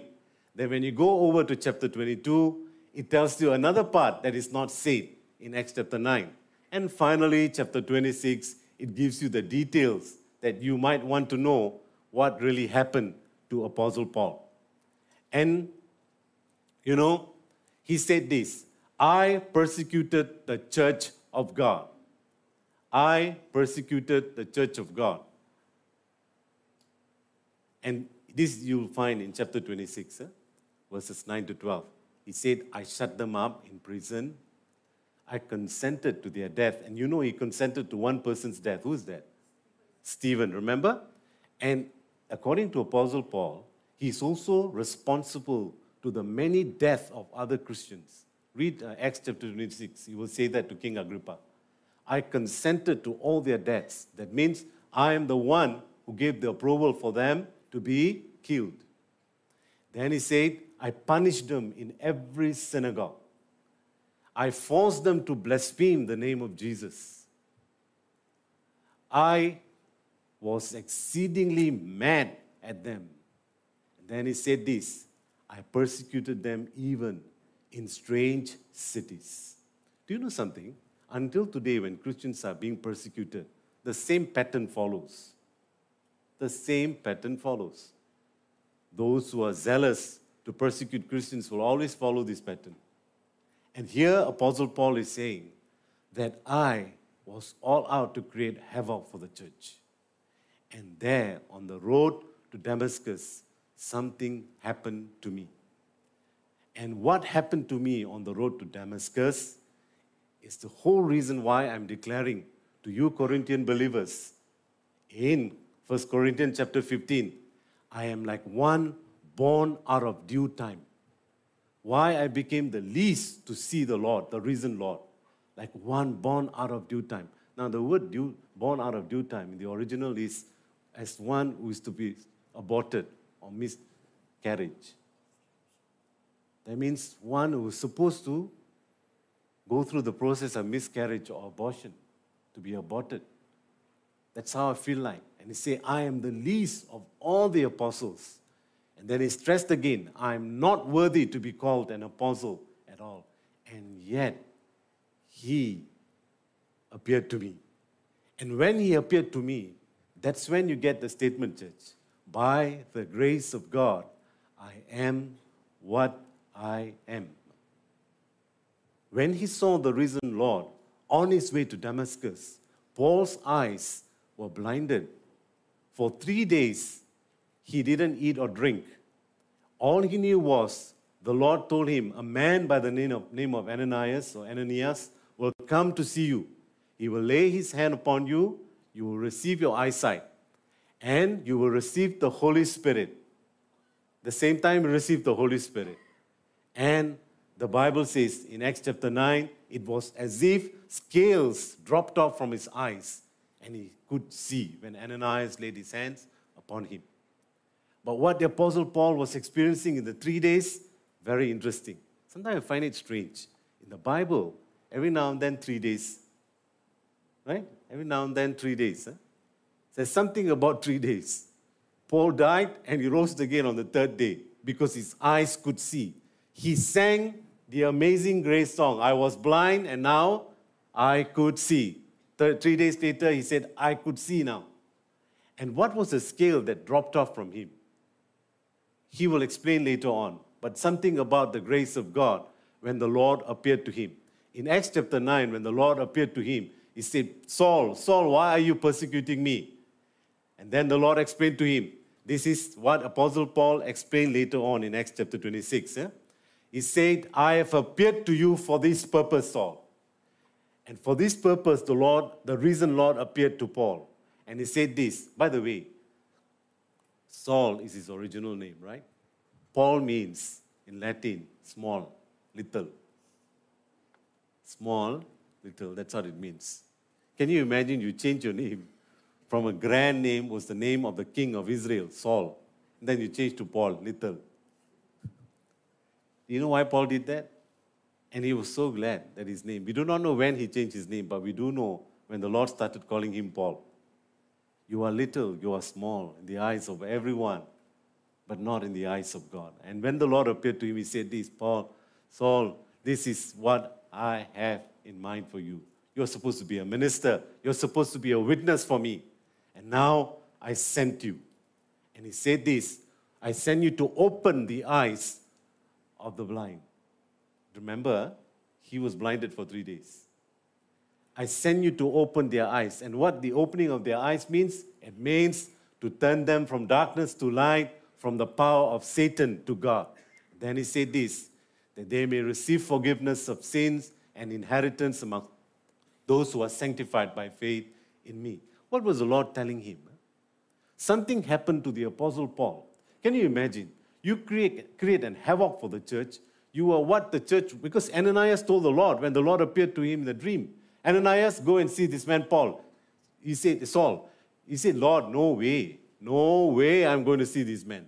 Then when you go over to chapter twenty-two, it tells you another part that is not said in Acts chapter nine. And finally, chapter twenty-six, it gives you the details that you might want to know what really happened to Apostle Paul. And, you know, he said this, I persecuted the church of God. I persecuted the church of God. And this you'll find in chapter twenty-six, eh? Verses nine to twelve. He said, I shut them up in prison. I consented to their death. And you know he consented to one person's death. Who's that? Stephen, remember? And according to Apostle Paul, he's also responsible to the many deaths of other Christians. Read uh, Acts chapter twenty-six. He will say that to King Agrippa. I consented to all their deaths. That means I am the one who gave the approval for them to be killed. Then he said, I punished them in every synagogue. I forced them to blaspheme the name of Jesus. I was exceedingly mad at them. And then he said this, I persecuted them even in strange cities. Do you know something? Until today, when Christians are being persecuted, the same pattern follows. The same pattern follows. Those who are zealous to persecute Christians will always follow this pattern. And here, Apostle Paul is saying that I was all out to create havoc for the church. And there, on the road to Damascus, something happened to me. And what happened to me on the road to Damascus is the whole reason why I'm declaring to you Corinthian believers in First Corinthians chapter fifteen, I am like one born out of due time. Why I became the least to see the Lord, the risen Lord, like one born out of due time. Now the word due, born out of due time in the original is as one who is to be aborted or miscarriage. That means one who is supposed to go through the process of miscarriage or abortion, to be aborted. That's how I feel like. And he said, I am the least of all the apostles. And then he stressed again, I am not worthy to be called an apostle at all. And yet, he appeared to me. And when he appeared to me, that's when you get the statement, church. By the grace of God, I am what I am. When he saw the risen Lord on his way to Damascus, Paul's eyes were blinded. For three days, he didn't eat or drink. All he knew was the Lord told him, a man by the name of, name of Ananias or Ananias will come to see you. He will lay his hand upon you. You will receive your eyesight. And you will receive the Holy Spirit. The same time you receive the Holy Spirit. And the Bible says in Acts chapter nine, it was as if scales dropped off from his eyes. And he could see when Ananias laid his hands upon him. But what the Apostle Paul was experiencing in the three days, very interesting. Sometimes I find it strange. In the Bible, every now and then three days. Right? Every now and then three days. Huh? There's something about three days. Paul died and he rose again on the third day because his eyes could see. He sang the Amazing Grace song, I was blind and now I could see. Three days later, he said, I could see now. And what was the scale that dropped off from him? He will explain later on, but something about the grace of God when the Lord appeared to him. In Acts chapter nine, when the Lord appeared to him, he said, Saul, Saul, why are you persecuting me? And then the Lord explained to him. This is what Apostle Paul explained later on in Acts chapter twenty-six. Eh? He said, I have appeared to you for this purpose, Saul. And for this purpose, the Lord, the risen Lord appeared to Paul. And he said this, by the way, Saul is his original name, right? Paul means, in Latin, small, little. Small, little, that's what it means. Can you imagine you change your name from a grand name was the name of the king of Israel, Saul, Then you change to Paul, little. You know why Paul did that? And he was so glad that his name. We do not know when he changed his name, but we do know when the Lord started calling him Paul. You are little, you are small in the eyes of everyone, but not in the eyes of God. And when the Lord appeared to him, he said this, Paul, Saul, this is what I have in mind for you. You're supposed to be a minister. You're supposed to be a witness for me. And now I sent you. And he said this, I send you to open the eyes of the blind. Remember, he was blinded for three days. I send you to open their eyes. And what the opening of their eyes means? It means to turn them from darkness to light, from the power of Satan to God. Then he said this, that they may receive forgiveness of sins and inheritance among those who are sanctified by faith in me. What was the Lord telling him? Something happened to the Apostle Paul. Can you imagine? You create, create an havoc for the church. You are what the church, because Ananias told the Lord when the Lord appeared to him in the dream, Ananias, go and see this man Paul. He said, Saul, he said, Lord, no way, no way I'm going to see this man.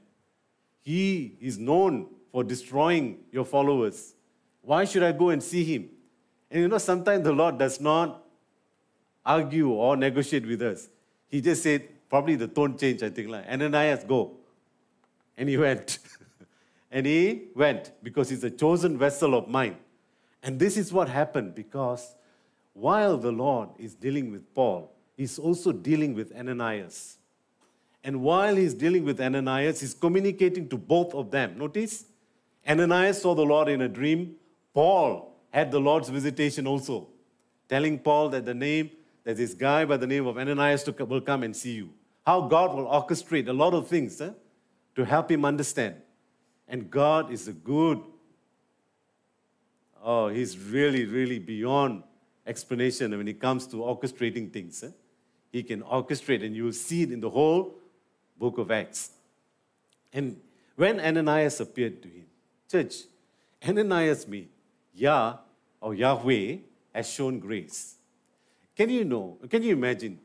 He is known for destroying your followers. Why should I go and see him? And you know, sometimes the Lord does not argue or negotiate with us. He just said, probably the tone changed, I think, like, Ananias, go. And he went. And he went because he's a chosen vessel of mine. And this is what happened, because while the Lord is dealing with Paul, he's also dealing with Ananias. And while he's dealing with Ananias, he's communicating to both of them. Notice, Ananias saw the Lord in a dream. Paul had the Lord's visitation also, telling Paul that the name, that this guy by the name of Ananias will come and see you. How God will orchestrate a lot of things eh, to help him understand. And God is a good, oh, he's really, really beyond explanation when it comes to orchestrating things. Eh? He can orchestrate, and you will see it in the whole book of Acts. And when Ananias appeared to him, church, Ananias means Yah or Yahweh has shown grace. Can you know, can you imagine?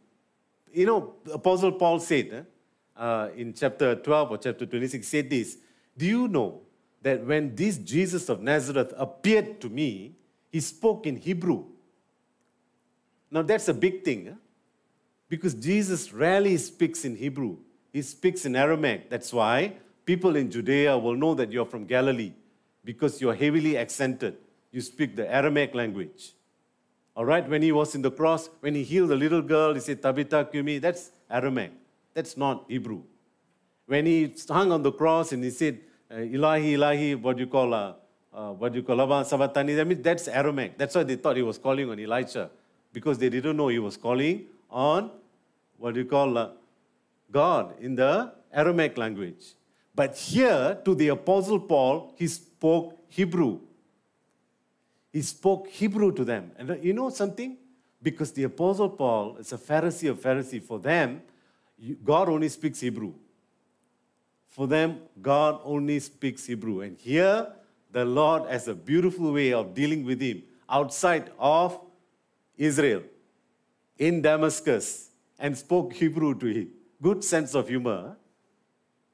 You know, Apostle Paul said eh, uh, in chapter twelve or chapter twenty-six, said this, do you know that when this Jesus of Nazareth appeared to me, he spoke in Hebrew? Now, that's a big thing, huh? Because Jesus rarely speaks in Hebrew. He speaks in Aramaic. That's why people in Judea will know that you're from Galilee, because you're heavily accented. You speak the Aramaic language. All right, when he was in the cross, when he healed the little girl, he said, Tabita, kumi, that's Aramaic. That's not Hebrew. When he hung on the cross and he said, Elahi, Elahi, what do you call, uh, uh, what do you call, sabatani, I mean, that's Aramaic. That's why they thought he was calling on Elijah, because they didn't know he was calling on, what do you call, uh, God in the Aramaic language. But here, to the Apostle Paul, he spoke Hebrew. He spoke Hebrew to them. And you know something? Because the Apostle Paul is a Pharisee of Pharisee. For them, God only speaks Hebrew. For them, God only speaks Hebrew. And here, the Lord has a beautiful way of dealing with him outside of Israel, in Damascus, and spoke Hebrew to him. Good sense of humor.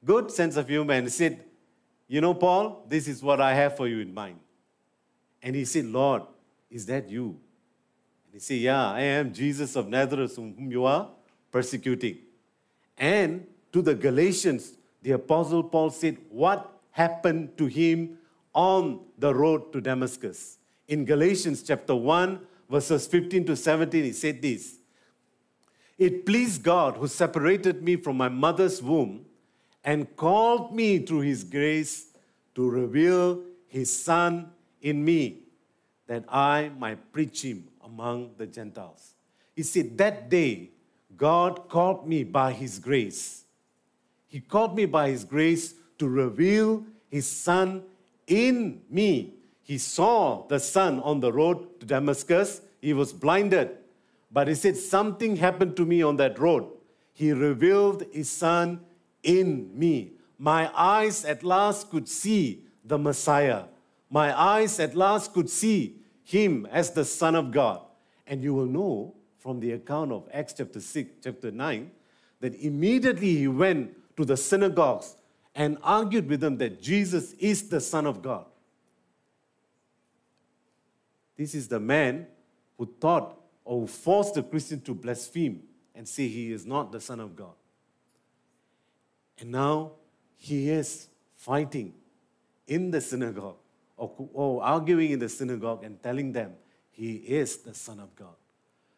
Good sense of humor. And said, you know, Paul, this is what I have for you in mind. And he said, Lord, is that you? And he said, yeah, I am Jesus of Nazareth, whom you are persecuting. And to the Galatians, the Apostle Paul said what happened to him on the road to Damascus. In Galatians chapter one, verses fifteen to seventeen, he said this, it pleased God who separated me from my mother's womb and called me through his grace to reveal his Son in me, that I might preach him among the Gentiles. He said, that day, God called me by his grace. He called me by his grace to reveal his Son in me. He saw the Son on the road to Damascus. He was blinded. But he said, something happened to me on that road. He revealed his Son in me. My eyes at last could see the Messiah. My eyes at last could see him as the Son of God. And you will know from the account of Acts chapter six, chapter nine, that immediately he went to the synagogues and argued with them that Jesus is the Son of God. This is the man who thought or who forced the Christian to blaspheme and say he is not the Son of God. And now he is fighting in the synagogue or, or arguing in the synagogue and telling them he is the Son of God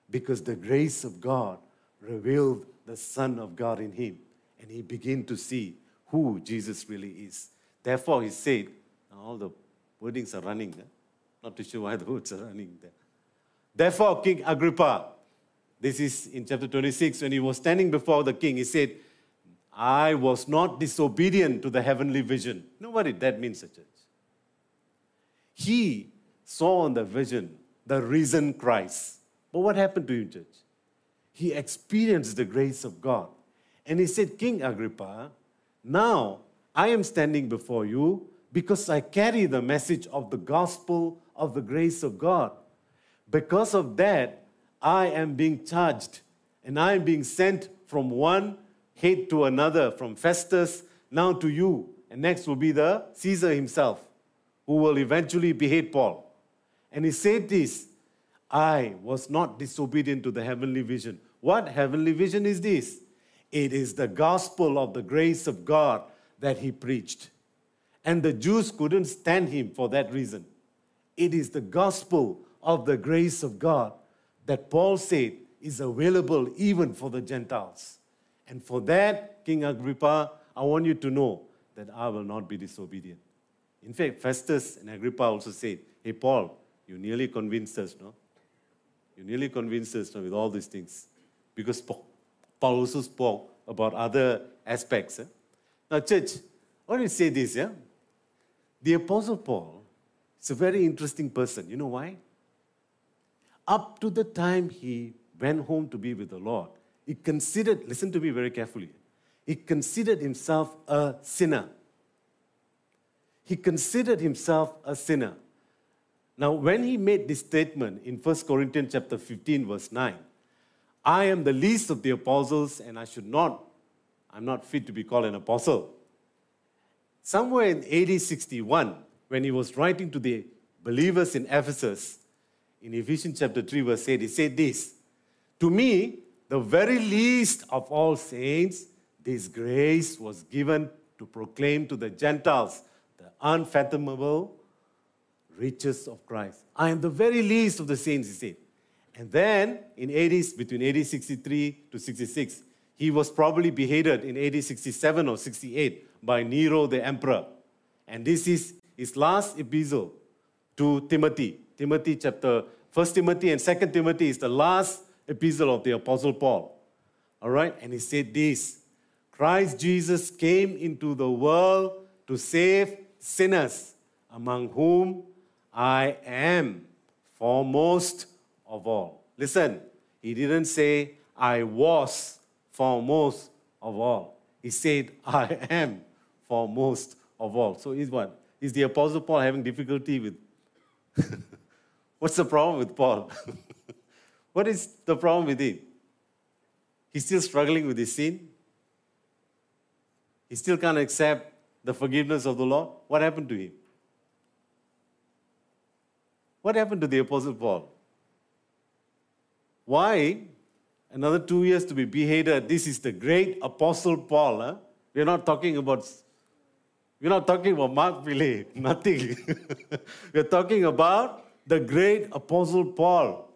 because the grace of God revealed the Son of God in him, and he began to see who Jesus really is. Therefore, he said, all the wordings are running there. Not too sure why the words are running there. Therefore, King Agrippa, this is in chapter twenty-six, when he was standing before the king, he said, I was not disobedient to the heavenly vision. You know what it, that means, church? He saw in the vision the risen Christ. But what happened to him, church? He experienced the grace of God. And he said, King Agrippa, now I am standing before you because I carry the message of the gospel of the grace of God. Because of that, I am being charged and I am being sent from one head to another, from Festus now to you. And next will be the Caesar himself, who will eventually behead Paul. And he said this, I was not disobedient to the heavenly vision. What heavenly vision is this? It is the gospel of the grace of God that he preached. And the Jews couldn't stand him for that reason. It is the gospel of the grace of God that Paul said is available even for the Gentiles. And for that, King Agrippa, I want you to know that I will not be disobedient. In fact, Festus and Agrippa also said, hey, Paul, you nearly convinced us, no? You nearly convinced us, no, with all these things. Because Paul also spoke about other aspects. Eh? Now, church, I want to say this, yeah? The Apostle Paul is a very interesting person. You know why? Up to the time he went home to be with the Lord, he considered, listen to me very carefully, he considered himself a sinner. He considered himself a sinner. Now, when he made this statement in First Corinthians chapter fifteen, verse nine, I am the least of the apostles and I should not, I'm not fit to be called an apostle. Somewhere in A D sixty-one, when he was writing to the believers in Ephesus, in Ephesians chapter three, verse eight, he said this, to me, the very least of all saints, this grace was given to proclaim to the Gentiles the unfathomable riches of Christ. I am the very least of the saints, he said. And then, in A D, between A D sixty-three to sixty-six, he was probably beheaded in A D sixty-seven or sixty-eight by Nero the emperor. And this is his last epistle to Timothy. Timothy chapter, First Timothy and Second Timothy is the last epistle of the Apostle Paul. All right? And he said this, Christ Jesus came into the world to save sinners, among whom I am foremost of all. Listen, he didn't say, I was foremost of all. He said, I am foremost of all. So is what? Is the Apostle Paul having difficulty with... What's the problem with Paul? What is the problem with him? He's still struggling with his sin? He still can't accept the forgiveness of the Lord? What happened to him? What happened to the Apostle Paul? Why? Another two years to be beheaded. This is the great Apostle Paul. Huh? We're not talking about, we're not talking about Mark Pillay, nothing. We're talking about the great Apostle Paul.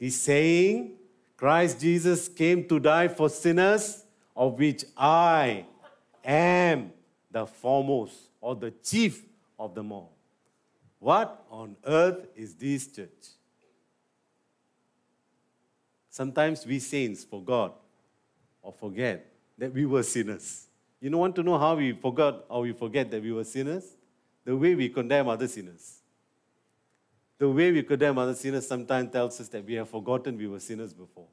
He's saying, Christ Jesus came to die for sinners, of which I am the foremost or the chief of them all. What on earth is this, church? Sometimes we saints forgot or forget that we were sinners. You don't want to know how we forgot or we forget that we were sinners? The way we condemn other sinners. The way we condemn other sinners sometimes tells us that we have forgotten we were sinners before.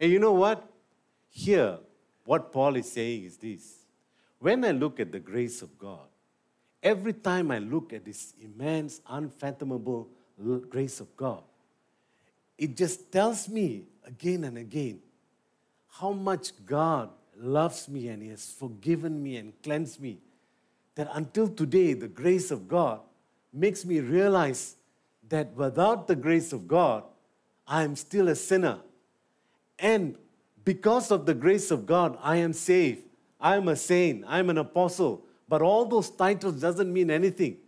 And you know what? Here, what Paul is saying is this. When I look at the grace of God, every time I look at this immense, unfathomable grace of God, it just tells me again and again how much God loves me and He has forgiven me and cleansed me, that until today, the grace of God makes me realize that without the grace of God, I am still a sinner. And because of the grace of God, I am saved. I am a saint. I am an apostle. But all those titles doesn't mean anything.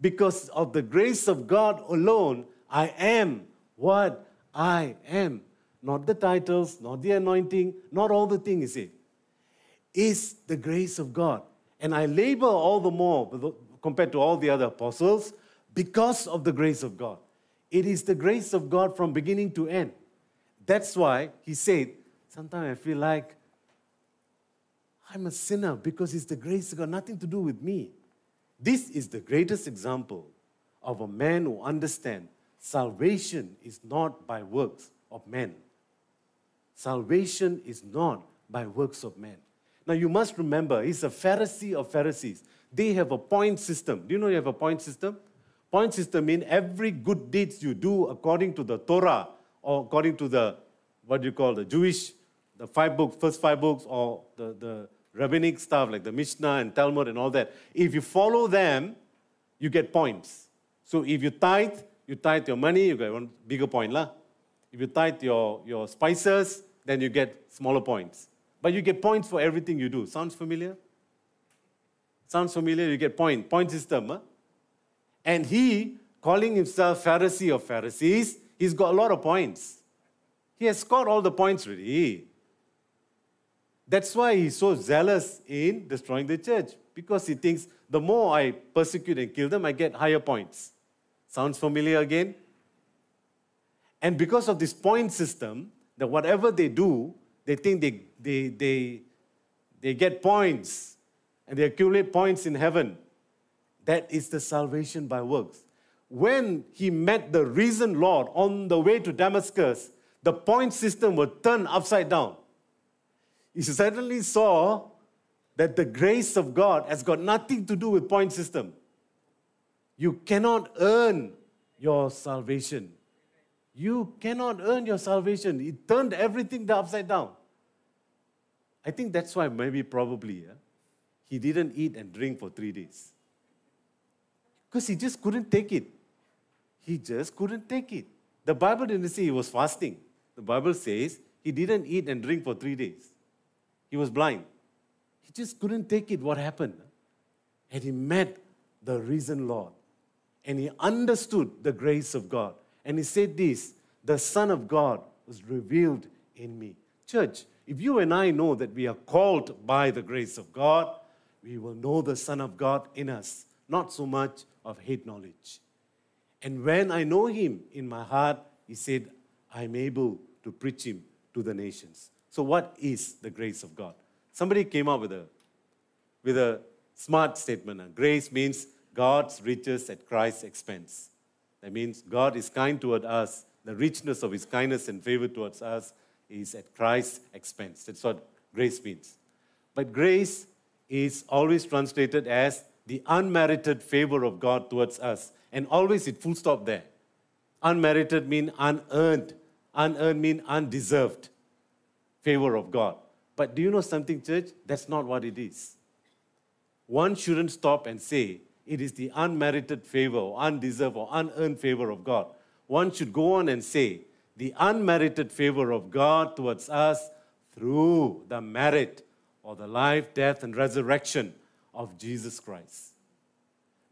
Because of the grace of God alone, I am what I am. Not the titles, not the anointing, not all the things, you see. It's the grace of God. And I labor all the more compared to all the other apostles because of the grace of God. It is the grace of God from beginning to end. That's why he said, sometimes I feel like I'm a sinner because it's the grace of God, nothing to do with me. This is the greatest example of a man who understands salvation is not by works of men. Salvation is not by works of men. Now you must remember, he's a Pharisee of Pharisees. They have a point system. Do you know you have a point system? Point system means every good deeds you do according to the Torah or according to the, what do you call, the Jewish, the five books, first five books, or the, the rabbinic stuff like the Mishnah and Talmud and all that. If you follow them, you get points. So if you tithe, you tithe your money, you get one bigger point. La. If you tithe your, your spices, then you get smaller points. But you get points for everything you do. Sounds familiar? Sounds familiar? You get point, point system. Huh? And he, calling himself Pharisee of Pharisees, he's got a lot of points. He has scored all the points really. That's why he's so zealous in destroying the church, because he thinks the more I persecute and kill them, I get higher points. Sounds familiar again? And because of this point system, that whatever they do, they think they, they, they, they get points and they accumulate points in heaven. That is the salvation by works. When he met the risen Lord on the way to Damascus, the point system was turned upside down. He suddenly saw that the grace of God has got nothing to do with point system. You cannot earn your salvation. You cannot earn your salvation. It turned everything upside down. I think that's why maybe probably yeah, he didn't eat and drink for three days. Because he just couldn't take it. He just couldn't take it. The Bible didn't say he was fasting. The Bible says he didn't eat and drink for three days. He was blind. He just couldn't take it, what happened. And he met the risen Lord. And he understood the grace of God. And he said this, the Son of God was revealed in me. Church, if you and I know that we are called by the grace of God, we will know the Son of God in us. Not so much of hate knowledge. And when I know Him in my heart, He said, I'm able to preach Him to the nations. So what is the grace of God? Somebody came up with a, with a smart statement. Grace means God's riches at Christ's expense. That means God is kind toward us. The richness of His kindness and favor towards us is at Christ's expense. That's what grace means. But grace is always translated as the unmerited favor of God towards us. And always it full stop there. Unmerited means unearned. Unearned means undeserved favor of God. But do you know something, church? That's not what it is. One shouldn't stop and say, it is the unmerited favor, or undeserved, or unearned favor of God. One should go on and say, the unmerited favor of God towards us through the merit or the life, death, and resurrection of Jesus Christ.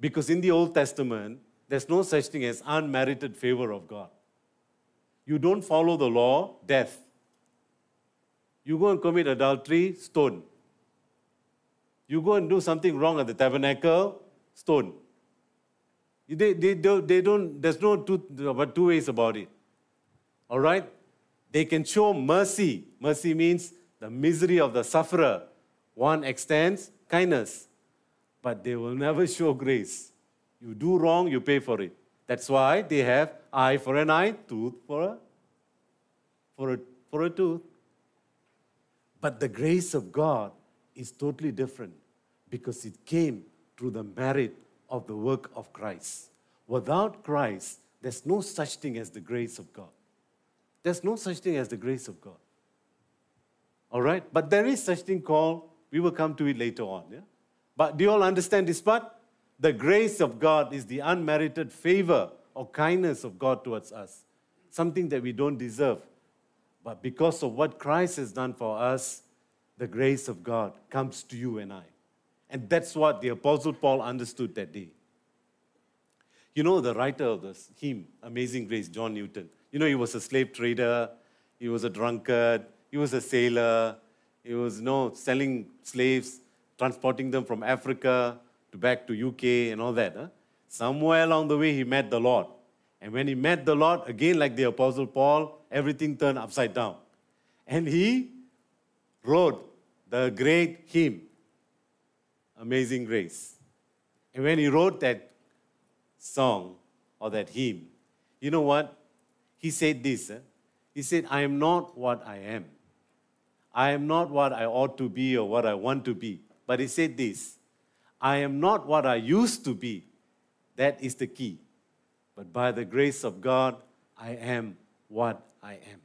Because in the Old Testament, there's no such thing as unmerited favor of God. You don't follow the law, death. You go and commit adultery, stone. You go and do something wrong at the tabernacle, stone. They, they, they don't, there's no two, but two ways about it. All right? They can show mercy. Mercy means the misery of the sufferer. One extends kindness, but they will never show grace. You do wrong, you pay for it. That's why they have eye for an eye, tooth for a, for a, for a tooth. But the grace of God is totally different because it came through the merit of the work of Christ. Without Christ, there's no such thing as the grace of God. There's no such thing as the grace of God. All right? But there is such thing called, we will come to it later on. Yeah? But do you all understand this part? The grace of God is the unmerited favor or kindness of God towards us. Something that we don't deserve. But because of what Christ has done for us, the grace of God comes to you and I. And that's what the Apostle Paul understood that day. You know, the writer of this hymn, Amazing Grace, John Newton, you know, he was a slave trader, he was a drunkard, he was a sailor, he was, you know, selling slaves, transporting them from Africa to back to U K and all that. Huh? Somewhere along the way, he met the Lord. And when he met the Lord, again, like the Apostle Paul, everything turned upside down. And he wrote the great hymn, Amazing Grace. And when he wrote that song or that hymn, you know what? He said this. Eh? He said, I am not what I am. I am not what I ought to be or what I want to be. But he said this, I am not what I used to be. That is the key. But by the grace of God, I am what I am.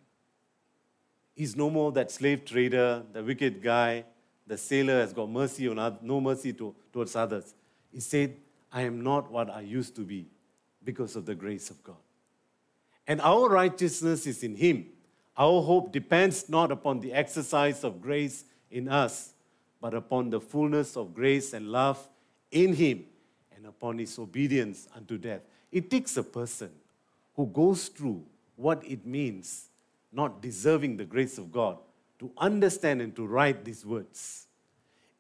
He's no more that slave trader, the wicked guy, the sailor has got mercy on no mercy to, towards others. He said, I am not what I used to be because of the grace of God. And our righteousness is in Him. Our hope depends not upon the exercise of grace in us, but upon the fullness of grace and love in Him and upon His obedience unto death. It takes a person who goes through what it means, not deserving the grace of God, to understand and to write these words.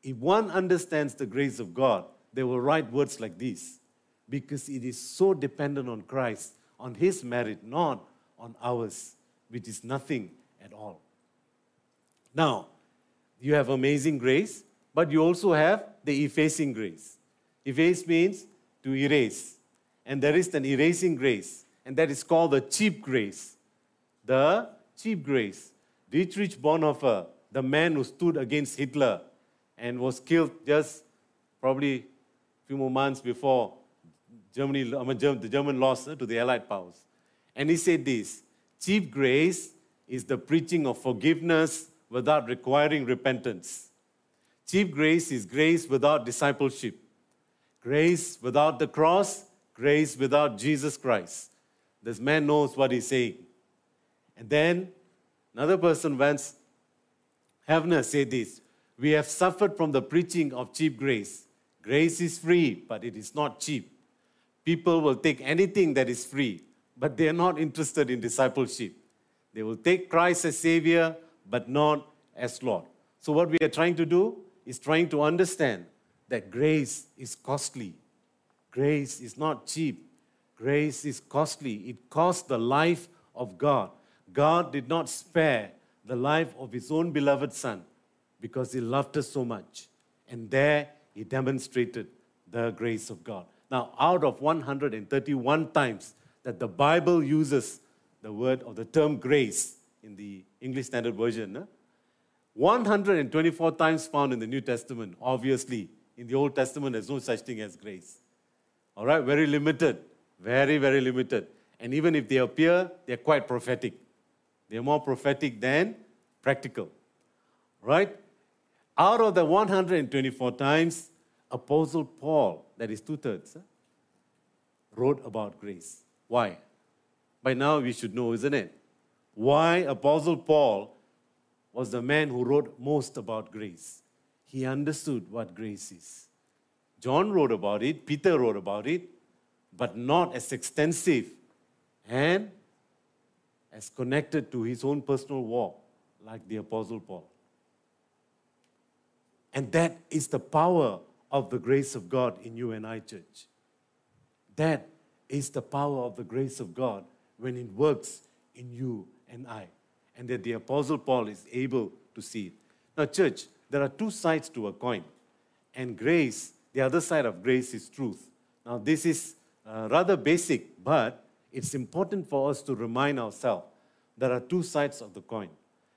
If one understands the grace of God, they will write words like these, because it is so dependent on Christ, on His merit, not on ours, which is nothing at all. Now, you have amazing grace, but you also have the effacing grace. Efface means to erase. And there is an erasing grace, and that is called the cheap grace. The cheap grace. Dietrich Bonhoeffer, the man who stood against Hitler and was killed just probably few more months before Germany, I mean, the German loss to the Allied powers. And he said this, cheap grace is the preaching of forgiveness without requiring repentance. Cheap grace is grace without discipleship. Grace without the cross, grace without Jesus Christ. This man knows what he's saying. And then another person once, Havner, said this, we have suffered from the preaching of cheap grace. Grace is free, but it is not cheap. People will take anything that is free, but they are not interested in discipleship. They will take Christ as Savior, but not as Lord. So what we are trying to do is trying to understand that grace is costly. Grace is not cheap. Grace is costly. It cost the life of God. God did not spare the life of His own beloved Son because He loved us so much. And there He demonstrated the grace of God. Now, out of one hundred thirty-one times that the Bible uses the word or the term grace in the English Standard Version, one hundred twenty-four times found in the New Testament. Obviously, in the Old Testament, there's no such thing as grace. All right, very limited. Very, very limited. And even if they appear, they're quite prophetic. They're more prophetic than practical, right? Out of the one hundred twenty-four times, Apostle Paul, that is two-thirds, huh, wrote about grace. Why? By now we should know, isn't it? Why Apostle Paul was the man who wrote most about grace. He understood what grace is. John wrote about it, Peter wrote about it, but not as extensive and as connected to his own personal walk, like the Apostle Paul. And that is the power of the grace of God in you and I, church. That is the power of the grace of God when it works in you and I, and that the Apostle Paul is able to see it. Now, church, there are two sides to a coin, and grace, the other side of grace is truth. Now, this is uh, rather basic, but it's important for us to remind ourselves there are two sides of the coin.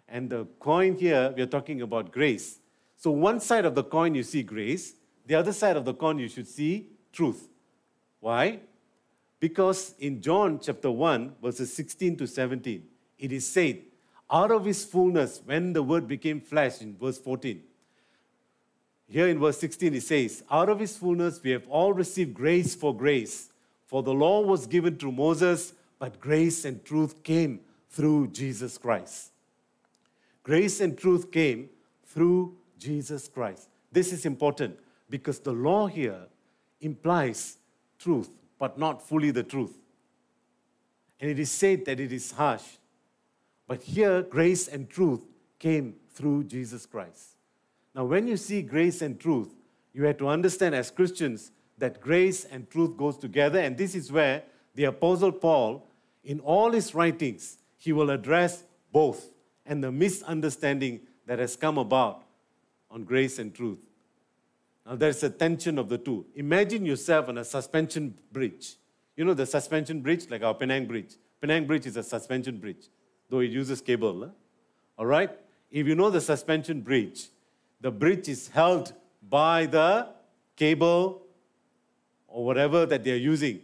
And the coin here, we are talking about grace. So one side of the coin you see grace, the other side of the coin you should see truth. Why? Because in John chapter one, verses sixteen to seventeen, it is said, out of his fullness, when the word became flesh, in verse fourteen. Here in verse sixteen, it says, out of his fullness we have all received grace for grace. For the law was given through Moses, but grace and truth came through Jesus Christ. Grace and truth came through Jesus Christ. This is important because the law here implies truth, but not fully the truth. And it is said that it is harsh. But here, grace and truth came through Jesus Christ. Now, when you see grace and truth, you have to understand as Christians that grace and truth goes together. And this is where the Apostle Paul, in all his writings, he will address both and the misunderstanding that has come about on grace and truth. Now, there's a tension of the two. Imagine yourself on a suspension bridge. You know the suspension bridge, like our Penang Bridge. Penang Bridge is a suspension bridge, though it uses cable. Huh? All right? If you know the suspension bridge, the bridge is held by the cable or whatever that they're using.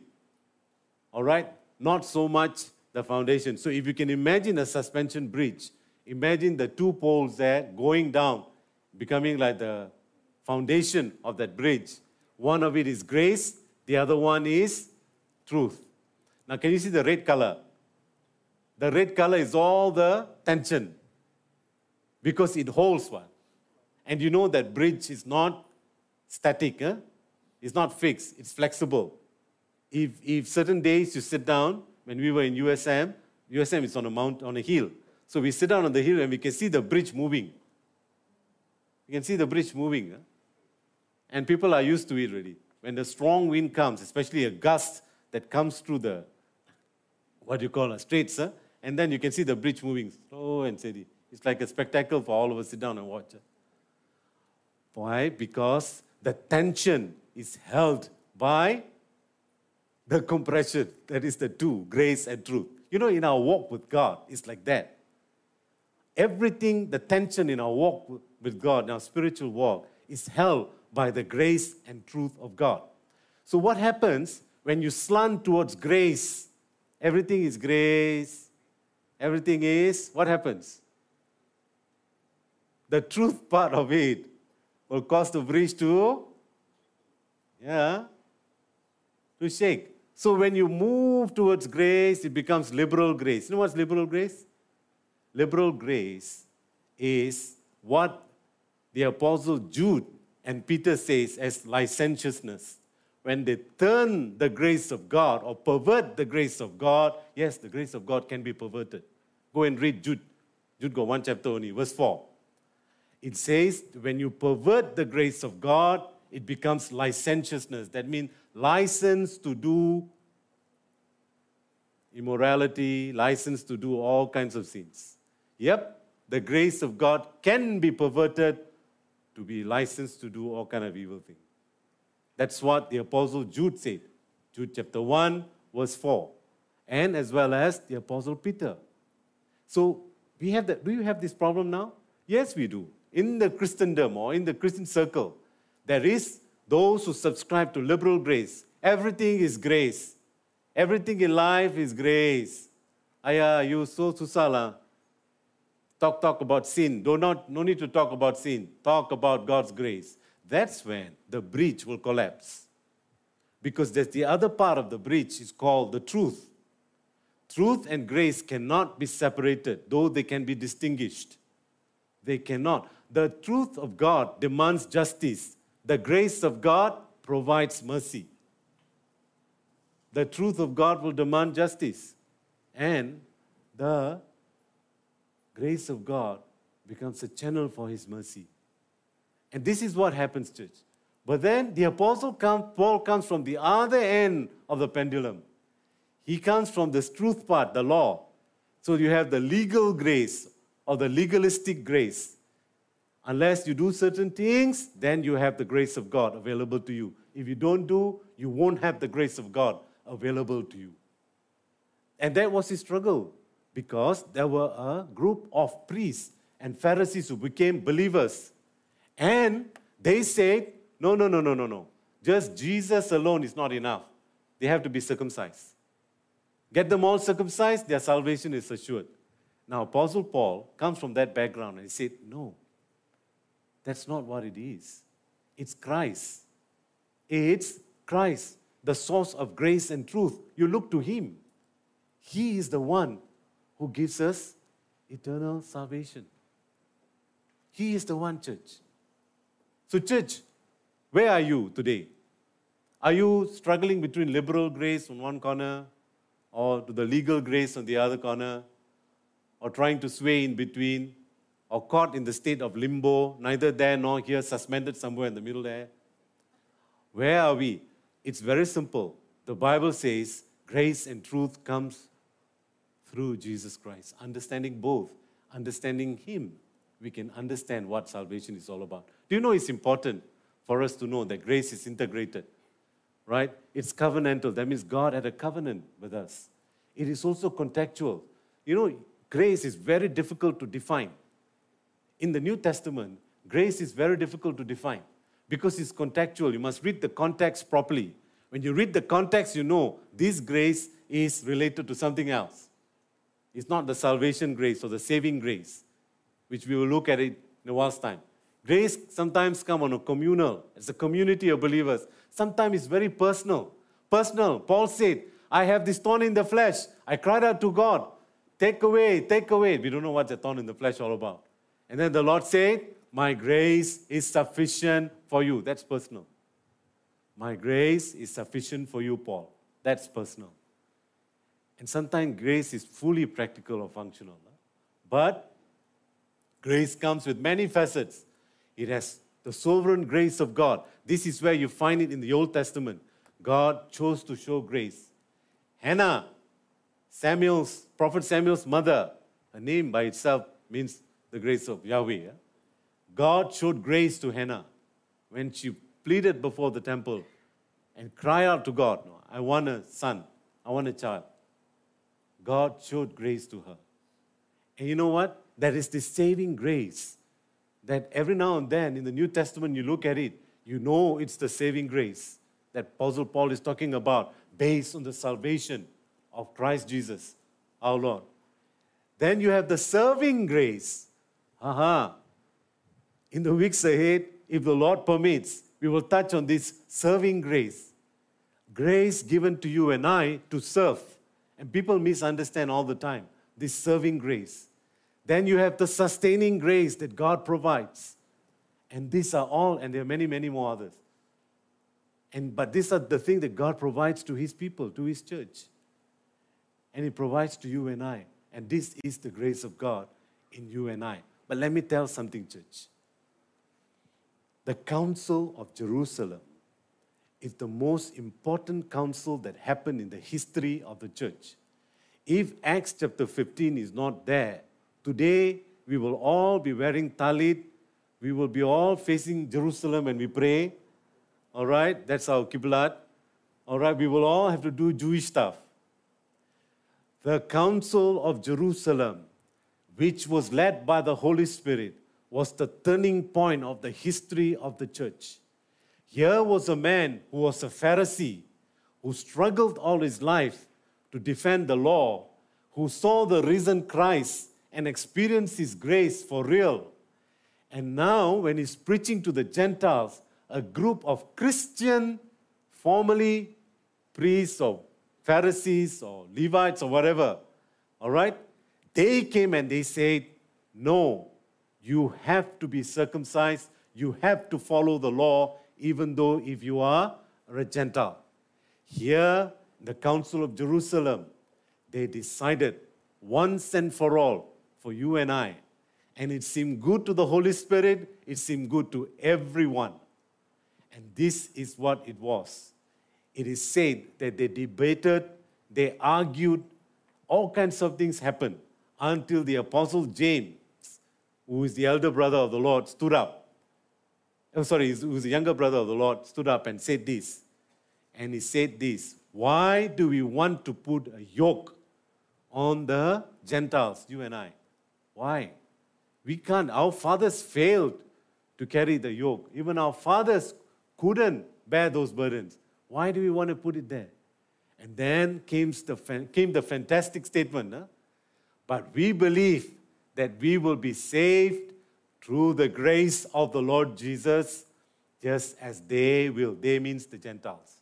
All right? Not so much the foundation. So if you can imagine a suspension bridge, imagine the two poles there going down, becoming like the foundation of that bridge. One of it is grace, the other one is truth. Now, can you see the red color? The red color is all the tension because it holds one. And you know that bridge is not static. Eh? It's not fixed. It's flexible. If, if certain days you sit down, when we were in U S M, U S M is on a mount, on a hill. So we sit down on the hill and we can see the bridge moving. You can see the bridge moving. Eh? And people are used to it already. When the strong wind comes, especially a gust that comes through the, what you call a straits, eh? And then you can see the bridge moving slow and steady. It's like a spectacle for all of us sit down and watch. Eh? Why? Because the tension is held by the compression. That is the two, grace and truth. You know, in our walk with God, it's like that. Everything, the tension in our walk with God, in our spiritual walk, is held by the grace and truth of God. So what happens when you slant towards grace? Everything is grace. Everything is, what happens? The truth part of it will cause the bridge to, yeah, to shake. So when you move towards grace, it becomes liberal grace. You know what's liberal grace? Liberal grace is what the Apostle Jude and Peter says as licentiousness. When they turn the grace of God or pervert the grace of God, yes, the grace of God can be perverted. Go and read Jude. Jude got one chapter only, verse four. It says, when you pervert the grace of God, it becomes licentiousness. That means license to do immorality, license to do all kinds of sins. Yep, the grace of God can be perverted to be licensed to do all kinds of evil things. That's what the Apostle Jude said. Jude chapter one, verse four. And as well as the Apostle Peter. So, we have that. Do you have this problem now? Yes, we do. In the Christendom or in the Christian circle, there is those who subscribe to liberal grace. Everything is grace. Everything in life is grace. Ayah, you so susala. Talk, talk about sin. Do not, no need to talk about sin. Talk about God's grace. That's when the bridge will collapse. Because that's the other part of the bridge is called the truth. Truth and grace cannot be separated, though they can be distinguished. They cannot. The truth of God demands justice. The grace of God provides mercy. The truth of God will demand justice. And the grace of God becomes a channel for His mercy. And this is what happens, church. But then the Apostle Paul comes from the other end of the pendulum. He comes from this truth part, the law. So you have the legal grace, or the legalistic grace. Unless you do certain things, then you have the grace of God available to you. If you don't do, you won't have the grace of God available to you. And that was his struggle, because there were a group of priests and Pharisees who became believers. And they said, no, no, no, no, no, no. Just Jesus alone is not enough. They have to be circumcised. Get them all circumcised, their salvation is assured. Now, Apostle Paul comes from that background and he said, no, that's not what it is. It's Christ. It's Christ, the source of grace and truth. You look to him. He is the one who gives us eternal salvation. He is the one, church. So, church, where are you today? Are you struggling between liberal grace on one corner or to the legal grace on the other corner, or trying to sway in between, or caught in the state of limbo, neither there nor here, suspended somewhere in the middle there? Where are we? It's very simple. The Bible says grace and truth comes through Jesus Christ. Understanding both, understanding him, we can understand what salvation is all about. Do you know it's important for us to know that grace is integrated, right? It's covenantal. That means God had a covenant with us. It is also contextual. You know, grace is very difficult to define. In the New Testament, grace is very difficult to define because it's contextual. You must read the context properly. When you read the context, you know this grace is related to something else. It's not the salvation grace or the saving grace, which we will look at it in a while's time. Grace sometimes comes on a communal, as a community of believers. Sometimes it's very personal. Personal. Paul said, I have this thorn in the flesh. I cried out to God, take away, take away. We don't know what the thorn in the flesh is all about. And then the Lord said, my grace is sufficient for you. That's personal. My grace is sufficient for you, Paul. That's personal. And sometimes grace is fully practical or functional. But grace comes with many facets. It has the sovereign grace of God. This is where you find it in the Old Testament. God chose to show grace. Hannah, Samuel's, Prophet Samuel's mother, her name by itself means the grace of Yahweh. Eh? God showed grace to Hannah when she pleaded before the temple and cried out to God, no, I want a son, I want a child. God showed grace to her. And you know what? That is the saving grace that every now and then in the New Testament you look at it, you know it's the saving grace that Apostle Paul is talking about based on the salvation of Christ Jesus, our Lord. Then you have the serving grace. Aha. In the weeks ahead, if the Lord permits, we will touch on this serving grace. Grace given to you and I to serve. And people misunderstand all the time this serving grace. Then you have the sustaining grace that God provides. And these are all, and there are many, many more others. And but these are the things that God provides to his people, to his church. And he provides to you and I. And this is the grace of God in you and I. But let me tell something, church. The Council of Jerusalem is the most important council that happened in the history of the church. If Acts chapter fifteen is not there, today, we will all be wearing talit. We will be all facing Jerusalem when we pray. All right? That's our qiblat. All right? We will all have to do Jewish stuff. The Council of Jerusalem, which was led by the Holy Spirit, was the turning point of the history of the church. Here was a man who was a Pharisee, who struggled all his life to defend the law, who saw the risen Christ and experience his grace for real. And now, when he's preaching to the Gentiles, a group of Christian, formerly priests or Pharisees or Levites or whatever, all right, they came and they said, no, you have to be circumcised, you have to follow the law, even though if you are a Gentile. Here, the Council of Jerusalem, they decided once and for all, for you and I. And it seemed good to the Holy Spirit. It seemed good to everyone. And this is what it was. It is said that they debated, they argued, all kinds of things happened until the Apostle James, who is the elder brother of the Lord, stood up. Oh, sorry, who is the younger brother of the Lord, stood up and said this. And he said this, why do we want to put a yoke on the Gentiles, you and I? Why? We can't. Our fathers failed to carry the yoke. Even our fathers couldn't bear those burdens. Why do we want to put it there? And then came the, came the fantastic statement. Huh? But we believe that we will be saved through the grace of the Lord Jesus, just as they will. They means the Gentiles.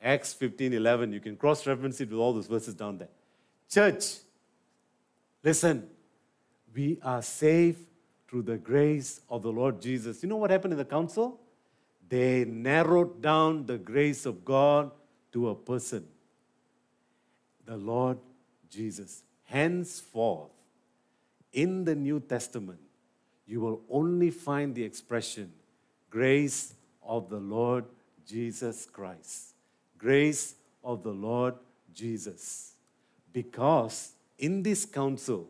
Acts fifteen eleven. You can cross-reference it with all those verses down there. Church, listen, we are saved through the grace of the Lord Jesus. You know what happened in the council? They narrowed down the grace of God to a person, the Lord Jesus. Henceforth, in the New Testament, you will only find the expression, grace of the Lord Jesus Christ. Grace of the Lord Jesus. Because in this council,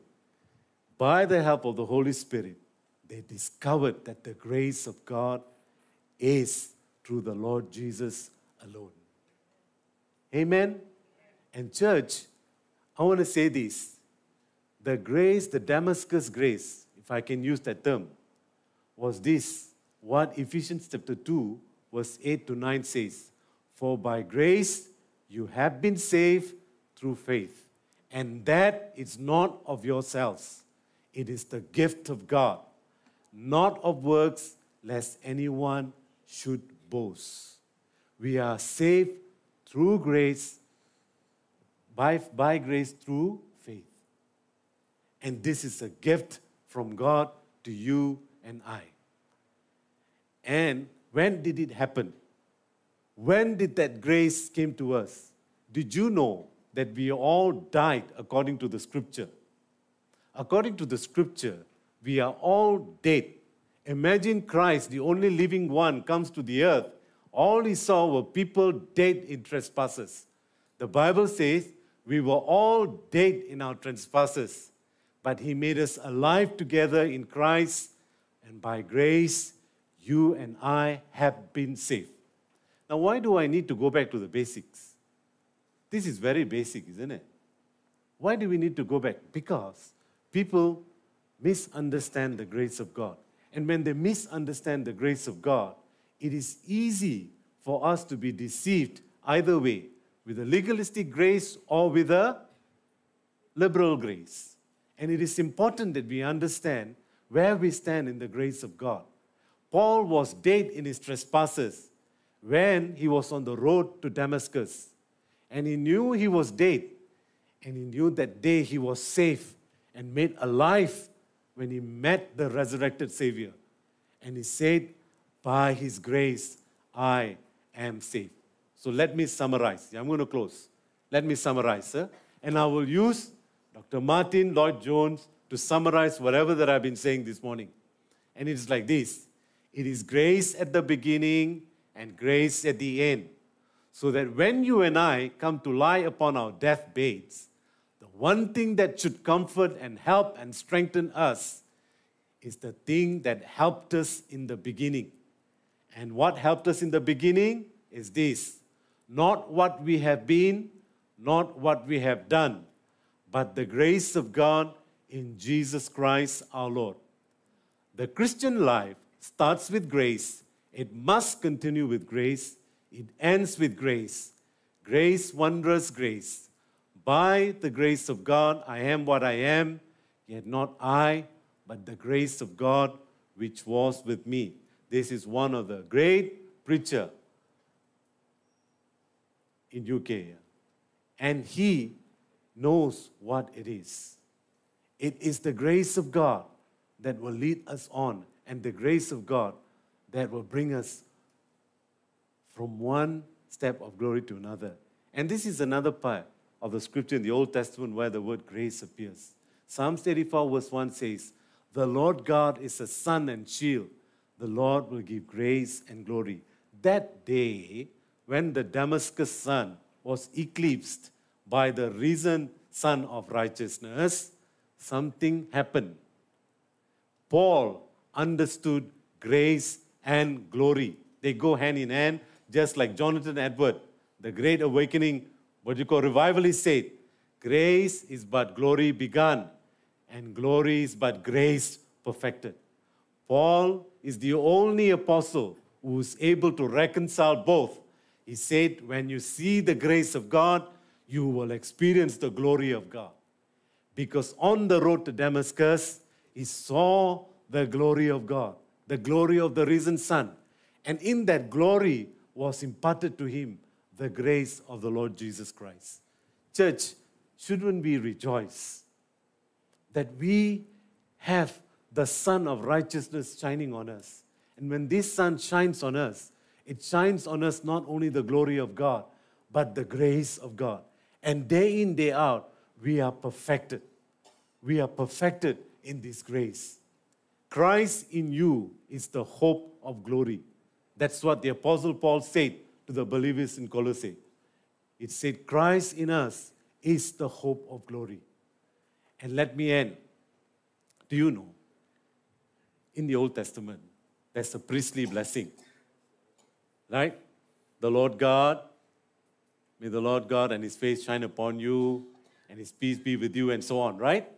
by the help of the Holy Spirit, they discovered that the grace of God is through the Lord Jesus alone. Amen? And church, I want to say this. The grace, the Damascus grace, if I can use that term, was this, what Ephesians chapter two, verse eight to nine says, for by grace you have been saved through faith, and that is not of yourselves. It is the gift of God, not of works, lest anyone should boast. We are saved through grace, by, by grace through faith. And this is a gift from God to you and I. And when did it happen? When did that grace came to us? Did you know that we all died according to the Scripture? According to the Scripture, we are all dead. Imagine Christ, the only living one, comes to the earth. All he saw were people dead in trespasses. The Bible says we were all dead in our trespasses, but he made us alive together in Christ, and by grace, you and I have been saved. Now, why do I need to go back to the basics? This is very basic, isn't it? Why do we need to go back? Because people misunderstand the grace of God. And when they misunderstand the grace of God, it is easy for us to be deceived either way, with a legalistic grace or with a liberal grace. And it is important that we understand where we stand in the grace of God. Paul was dead in his trespasses when he was on the road to Damascus. And he knew he was dead. And he knew that day he was safe and made alive when he met the resurrected Savior. And he said, by his grace, I am saved. So let me summarize. I'm going to close. Let me summarize, sir. And I will use Doctor Martin Lloyd-Jones to summarize whatever that I've been saying this morning. And it's like this. It is grace at the beginning and grace at the end. So that when you and I come to lie upon our deathbeds, the one thing that should comfort and help and strengthen us is the thing that helped us in the beginning. And what helped us in the beginning is this. Not what we have been, not what we have done, but the grace of God in Jesus Christ our Lord. The Christian life starts with grace. It must continue with grace. It ends with grace. Grace, wondrous grace. By the grace of God, I am what I am, yet not I, but the grace of God which was with me. This is one of the great preacher in U K. And he knows what it is. It is the grace of God that will lead us on, and the grace of God that will bring us from one step of glory to another. And this is another part of the Scripture in the Old Testament where the word grace appears. Psalms thirty-four verse one says, the Lord God is a sun and shield. The Lord will give grace and glory. That day, when the Damascus sun was eclipsed by the risen sun of righteousness, something happened. Paul understood grace and glory. They go hand in hand, just like Jonathan Edward, the great awakening, what you call revivalist, said, grace is but glory begun, and glory is but grace perfected. Paul is the only apostle who is able to reconcile both. He said, when you see the grace of God, you will experience the glory of God. because on the road to Damascus, he saw the glory of God, the glory of the risen Son. And in that glory was imparted to him the grace of the Lord Jesus Christ. Church, shouldn't we rejoice that we have the Sun of Righteousness shining on us? And when this sun shines on us, it shines on us not only the glory of God, but the grace of God. And day in, day out, we are perfected. We are perfected in this grace. Christ in you is the hope of glory. That's what the Apostle Paul said to the believers in Colossae. It said, Christ in us is the hope of glory. And let me end. Do you know, in the Old Testament, there's a priestly blessing, right? The Lord God, may the Lord God and His face shine upon you, and His peace be with you, and so on, right?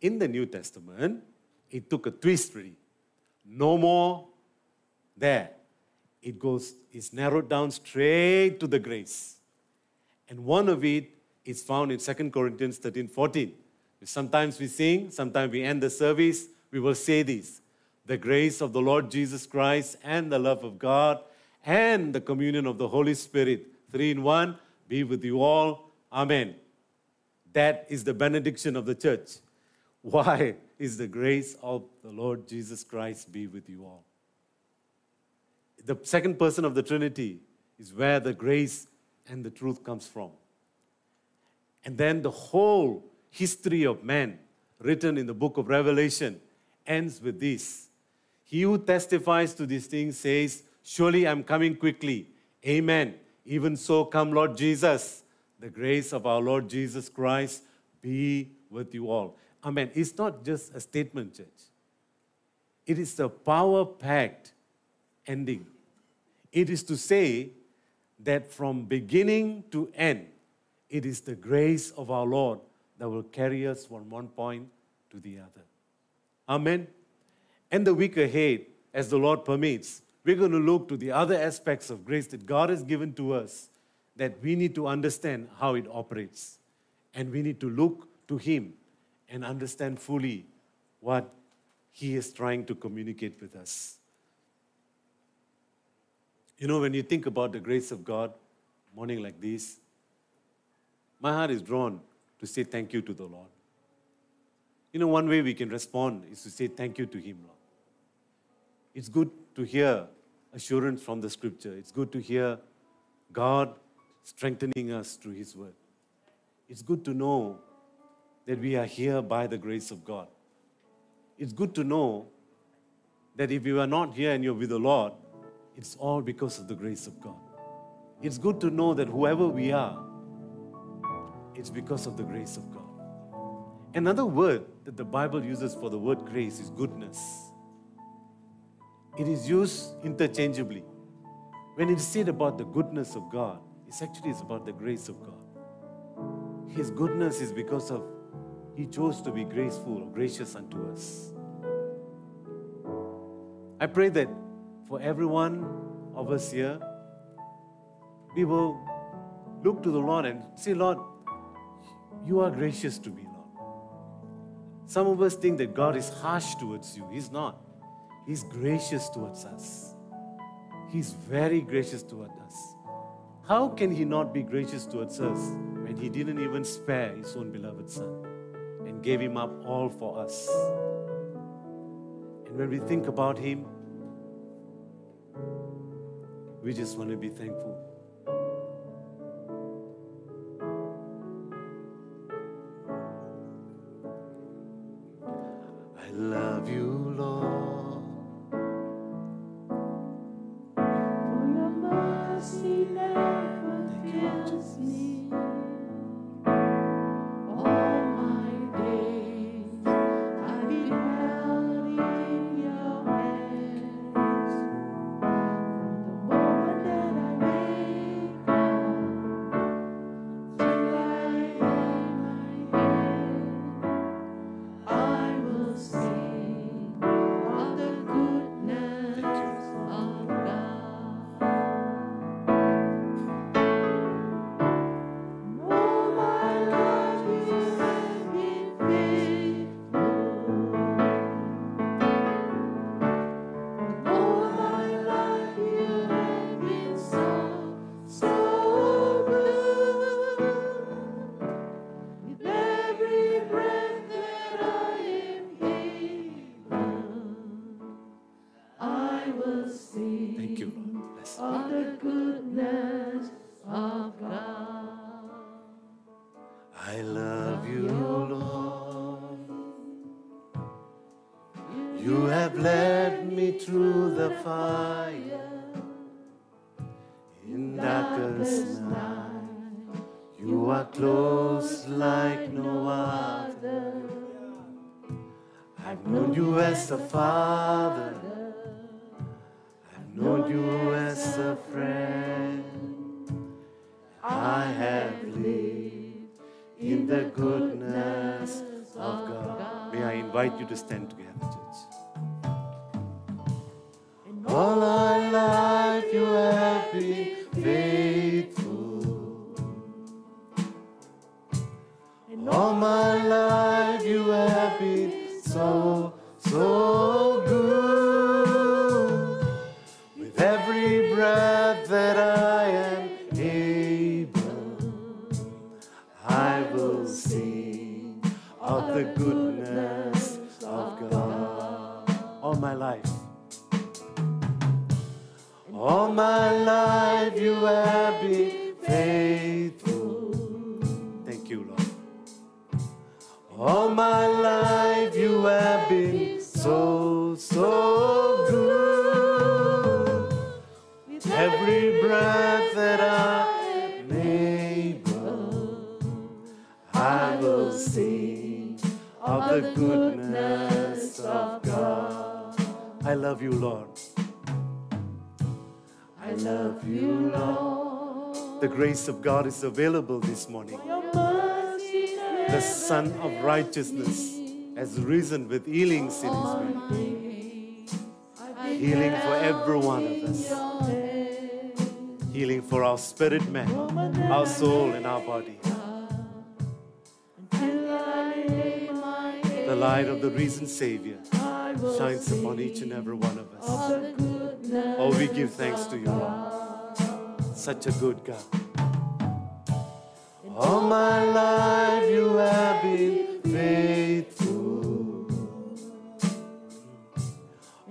In the New Testament, it took a twist, really. No more there. It goes, it's narrowed down straight to the grace. And one of it is found in Second Corinthians thirteen fourteen. Sometimes we sing, sometimes we end the service, we will say this: the grace of the Lord Jesus Christ and the love of God and the communion of the Holy Spirit, three in one, be with you all. Amen. That is the benediction of the church. Why is the grace of the Lord Jesus Christ be with you all? The second person of the Trinity is where the grace and the truth comes from. And then the whole history of man written in the book of Revelation ends with this: he who testifies to these things says, surely I'm coming quickly. Amen. Even so, come Lord Jesus. The grace of our Lord Jesus Christ be with you all. Amen. It's not just a statement, church. It is a power-packed ending. It is to say that from beginning to end, it is the grace of our Lord that will carry us from one point to the other. Amen. And the week ahead, as the Lord permits, we're going to look to the other aspects of grace that God has given to us that we need to understand how it operates. And we need to look to Him and understand fully what He is trying to communicate with us. You know, when you think about the grace of God, morning like this, my heart is drawn to say thank you to the Lord. You know, one way we can respond is to say thank you to Him, Lord. It's good to hear assurance from the Scripture. It's good to hear God strengthening us through His Word. It's good to know that we are here by the grace of God. It's good to know that if you are not here and you're with the Lord, it's all because of the grace of God. It's good to know that whoever we are, it's because of the grace of God. Another word that the Bible uses for the word grace is goodness. It is used interchangeably. When it's said about the goodness of God, it's actually it's about the grace of God. His goodness is because of He chose to be graceful, gracious unto us. I pray that for every one of us here, we will look to the Lord and say, Lord, You are gracious to me, Lord. Some of us think that God is harsh towards You. He's not. He's gracious towards us. He's very gracious towards us. How can He not be gracious towards us when He didn't even spare His own beloved Son and gave Him up all for us? And when we think about Him, we just want to be thankful. Thank you. have led me through the fire. In darkest night, you are close like no other. I've known you as a father. I've known you as a friend. I have lived in the goodness of God. May I invite you to stand together, church. All our life you have been faithful. All my life you have been so, so good. With every breath that I am I will sing of the goodness of God. All my life, all my life you have been faithful. Thank you, Lord. All my life you have been so, so good. With every breath that I I will sing of the goodness of God. I love you, Lord. I love you, Lord. The grace of God is available this morning. The Son of Righteousness has risen with healings in his wings. Healing for every one of us. Healing for our spirit man, our soul and our body. The light of the risen Savior shines upon each and every one of us. Oh, we give thanks to you, Lord. Such a good God. All my life you have been faithful.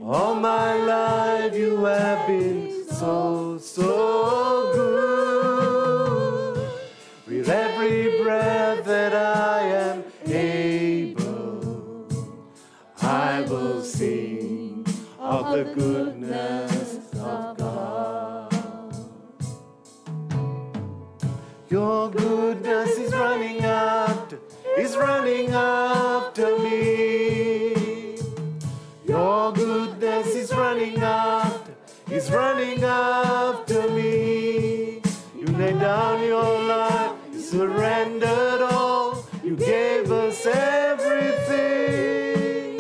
All my life you have been so, so good. With every breath that I am able, I will sing of the goodness of God. Your goodness is running after, is running after me. Your goodness is running after, is running after me. You laid down your life, you surrendered all, you gave us everything.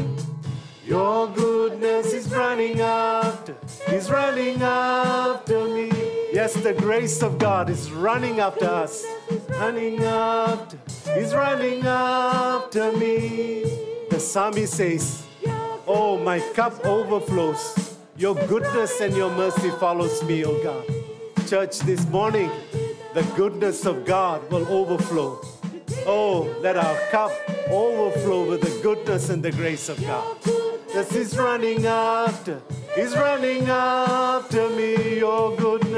Your goodness is running after, is running after me. Yes, the grace of God is running after us, running after, is running after me. The psalmist says, oh, my cup overflows. Your goodness and your mercy follows me, oh God. Church, this morning, the goodness of God will overflow. Oh, let our cup overflow with the goodness and the grace of God. This is running after, is running after me, your goodness.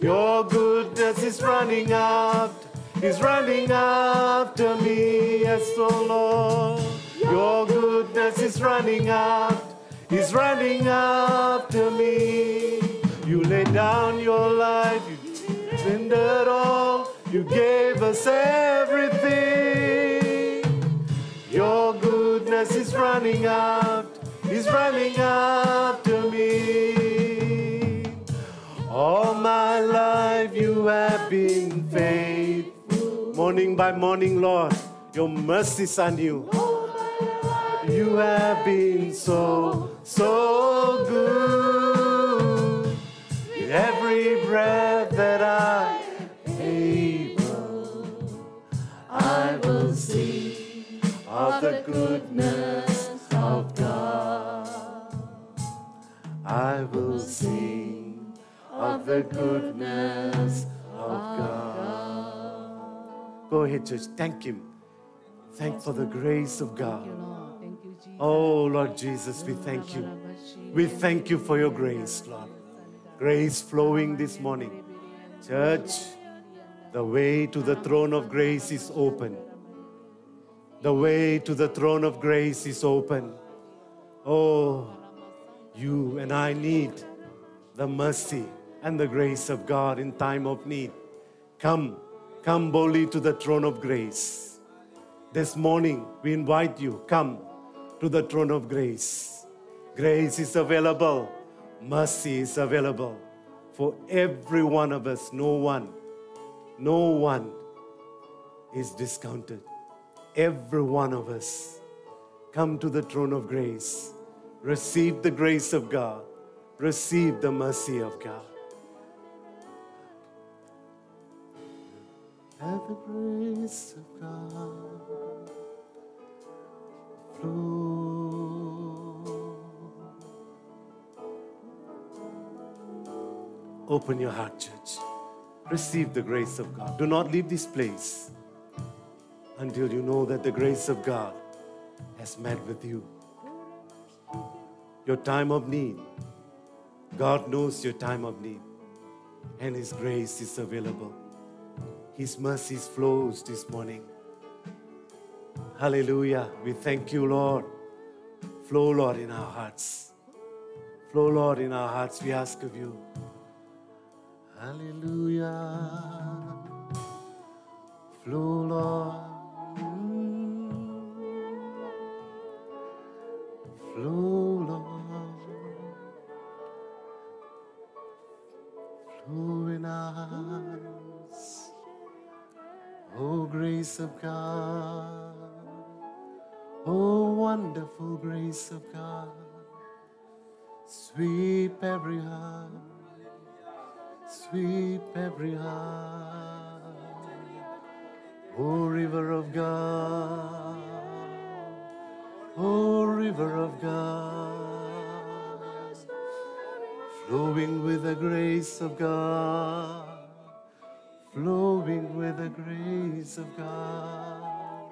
Your goodness is running after, is running after me, yes, oh Lord. Your goodness is running after, is running after me. You laid down your life, you surrendered all, you gave us everything. Your goodness is running out, is running after me. All my life you have been faithful. Morning by morning, Lord, your mercies are new. You have been so, so good. With every breath that I am able, I will sing of the goodness of God. I will sing of the goodness of God. Go ahead, church. Thank him. Thank for the grace of God. Oh, Lord Jesus, we thank you. We thank you for your grace, Lord. Grace flowing this morning. Church, the way to the throne of grace is open. The way to the throne of grace is open. Oh, you and I need the mercy and the grace of God in time of need. Come, come boldly to the throne of grace. This morning, we invite you, come to the throne of grace. Grace is available. Mercy is available for every one of us. No one, no one is discounted. Every one of us. Come to the throne of grace. Receive the grace of God. Receive the mercy of God. Have the grace of God flow. Open your heart, church. Receive the grace of God. Do not leave this place until you know that the grace of God has met with you. Your time of need. God knows your time of need, and His grace is available. His mercies flows this morning. Hallelujah. We thank you, Lord. Flow, Lord, in our hearts. Flow, Lord, in our hearts, we ask of you. Hallelujah. Flow, Lord. Flow, Lord, flow in our hearts, O grace of God, O wonderful grace of God, sweep every heart, sweep every heart, O river of God. O river of God, flowing with the grace of God, flowing with the grace of God.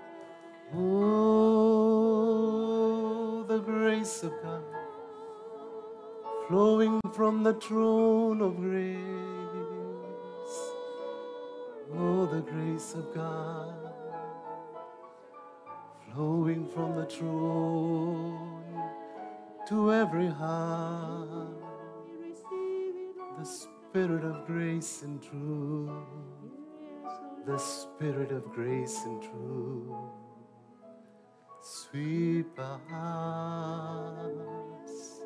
Oh, the grace of God, flowing from the throne of grace. Oh, the grace of God, flowing from the throne to every heart, the Spirit of grace and truth, the Spirit of grace and truth, sweep our hearts,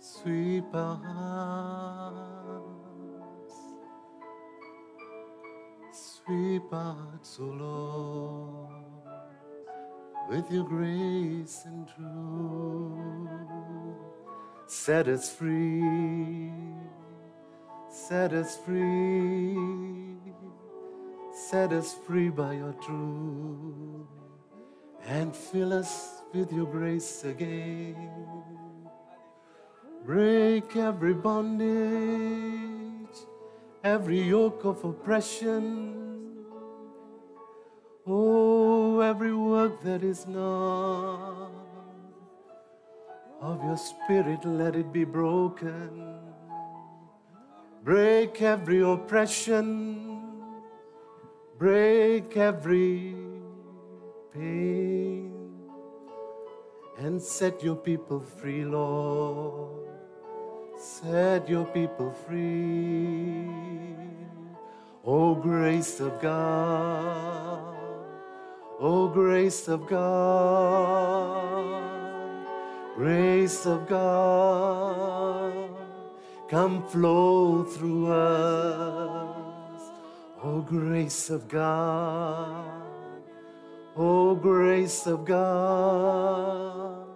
sweep our hearts, sweep our hearts, O Lord, with your grace and truth. Set us free, set us free, set us free by your truth, and fill us with your grace again. Break every bondage, every yoke of oppression. Oh, every work that is not of your Spirit, let it be broken. Break every oppression, break every pain, and set your people free, Lord. Set your people free, O grace of God. O grace of God, grace of God, come flow through us. O grace of God, O grace of God,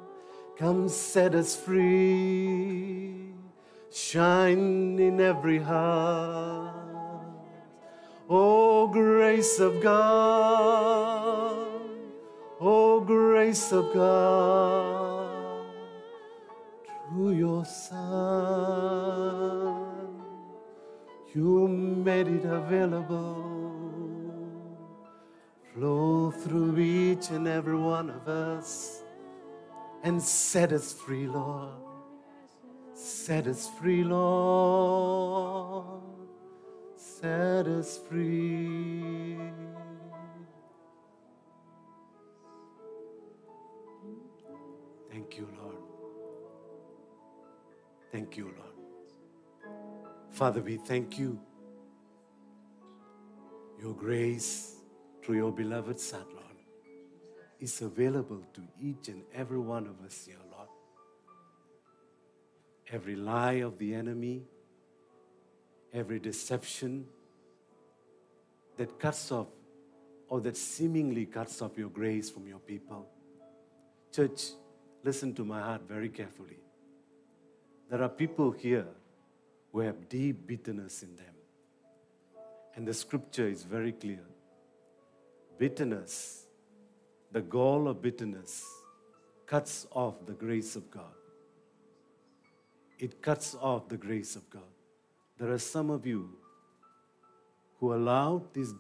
come set us free, shine in every heart. O grace of God, O grace of God, through your Son, you made it available. Flow through each and every one of us and set us free, Lord. Set us free, Lord. Set us free. Thank you, Lord. Thank you, Lord. Father, we thank you. Your grace through your beloved Son, Lord, is available to each and every one of us here, Lord. Every lie of the enemy, every deception that cuts off or that seemingly cuts off your grace from your people. Church, listen to my heart very carefully. There are people here who have deep bitterness in them. And the scripture is very clear. Bitterness, the gall of bitterness, cuts off the grace of God. It cuts off the grace of God. There are some of you who allowed this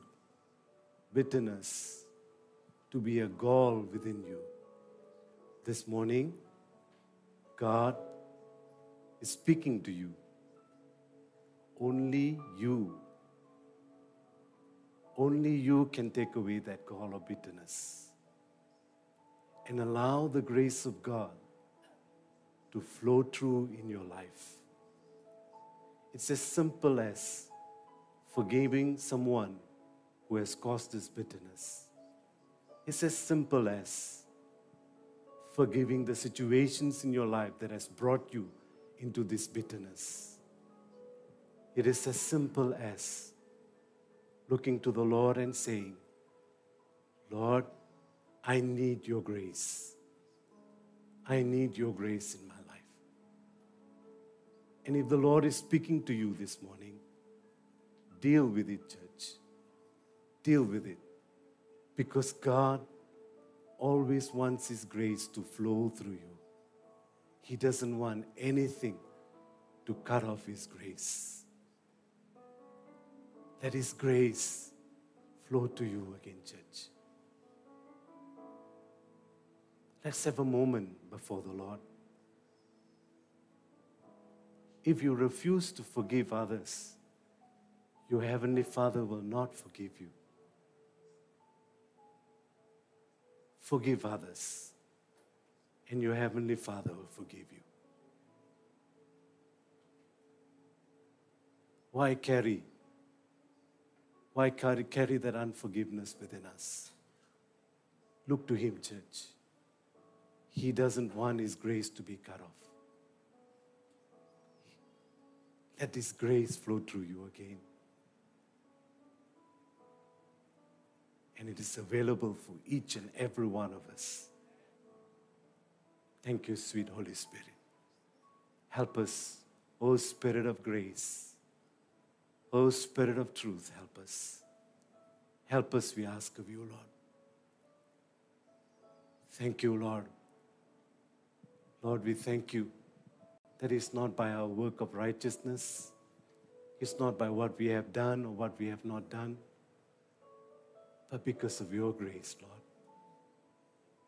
bitterness to be a gall within you. This morning, God is speaking to you. Only you, only you can take away that gall of bitterness and allow the grace of God to flow through in your life. It's as simple as forgiving someone who has caused this bitterness. It's as simple as forgiving the situations in your life that has brought you into this bitterness. It is as simple as looking to the Lord and saying, Lord, I need your grace. I need your grace in my life. And if the Lord is speaking to you this morning, deal with it, church. Deal with it. Because God always wants His grace to flow through you. He doesn't want anything to cut off His grace. Let His grace flow to you again, church. Let's have a moment before the Lord. If you refuse to forgive others, your Heavenly Father will not forgive you. Forgive others, and your Heavenly Father will forgive you. Why carry? Why carry, carry that unforgiveness within us? Look to Him, church. He doesn't want His grace to be cut off. Let His grace flow through you again. And it is available for each and every one of us. Thank you, sweet Holy Spirit. Help us, O Spirit of grace. O Spirit of truth, help us. Help us, we ask of you, Lord. Thank you, Lord. Lord, we thank you that it's not by our work of righteousness. It's not by what we have done or what we have not done, but because of your grace, Lord.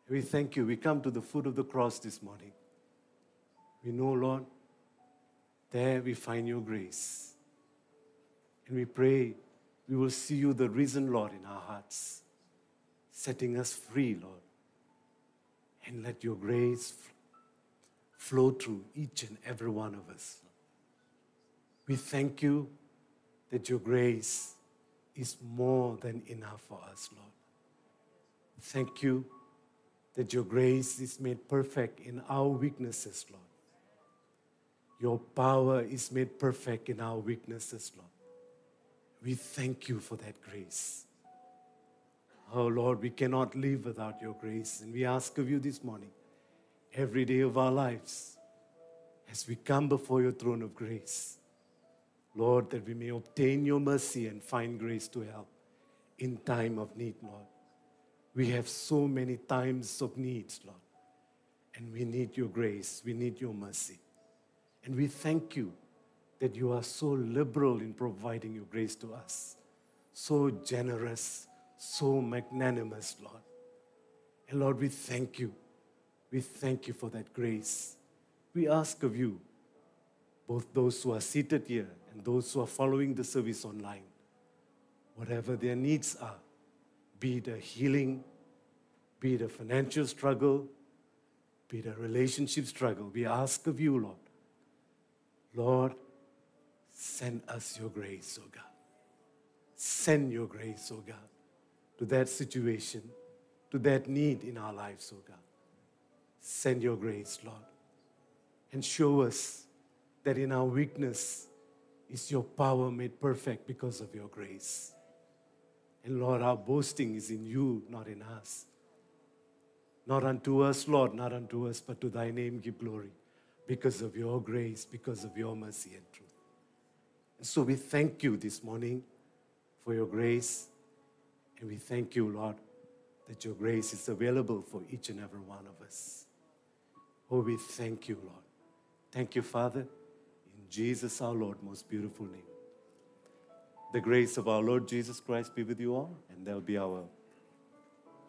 We thank you. We come to the foot of the cross this morning. We know, Lord, there we find your grace. And we pray we will see you, the risen Lord, in our hearts, setting us free, Lord. And let your grace flow through each and every one of us. We thank you that your grace is more than enough for us, Lord. Thank you that your grace is made perfect in our weaknesses, Lord. Your power is made perfect in our weaknesses, Lord. We thank you for that grace. Oh, Lord, we cannot live without your grace. And we ask of you this morning, every day of our lives, as we come before your throne of grace, Lord, that we may obtain your mercy and find grace to help in time of need, Lord. We have so many times of needs, Lord, and we need your grace. We need your mercy. And we thank you that you are so liberal in providing your grace to us, so generous, so magnanimous, Lord. And Lord, we thank you. We thank you for that grace. We ask of you, both those who are seated here and those who are following the service online, whatever their needs are, be it a healing, be it a financial struggle, be it a relationship struggle, we ask of you, Lord, Lord, send us your grace, oh God. Send your grace, oh God, to that situation, to that need in our lives, oh God. Send your grace, Lord, and show us that in our weakness is your power made perfect because of your grace. And Lord, our boasting is in you, not in us. Not unto us, Lord, not unto us, but to thy name give glory because of your grace, because of your mercy and truth. And so we thank you this morning for your grace, and we thank you, Lord, that your grace is available for each and every one of us. Oh, we thank you, Lord. Thank you, Father, in Jesus our Lord, most beautiful name. The grace of our Lord Jesus Christ be with you all, and there will be our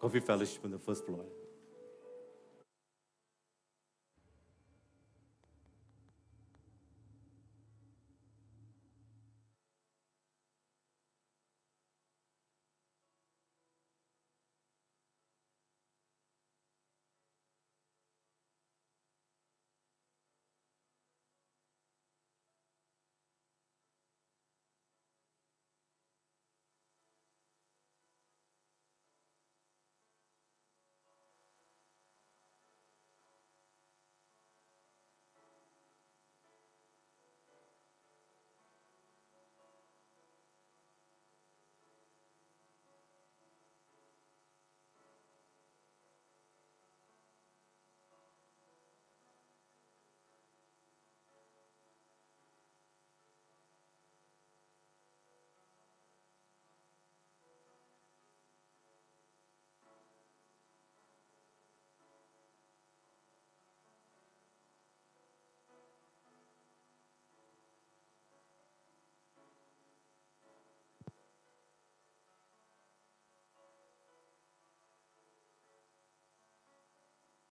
coffee fellowship on the first floor.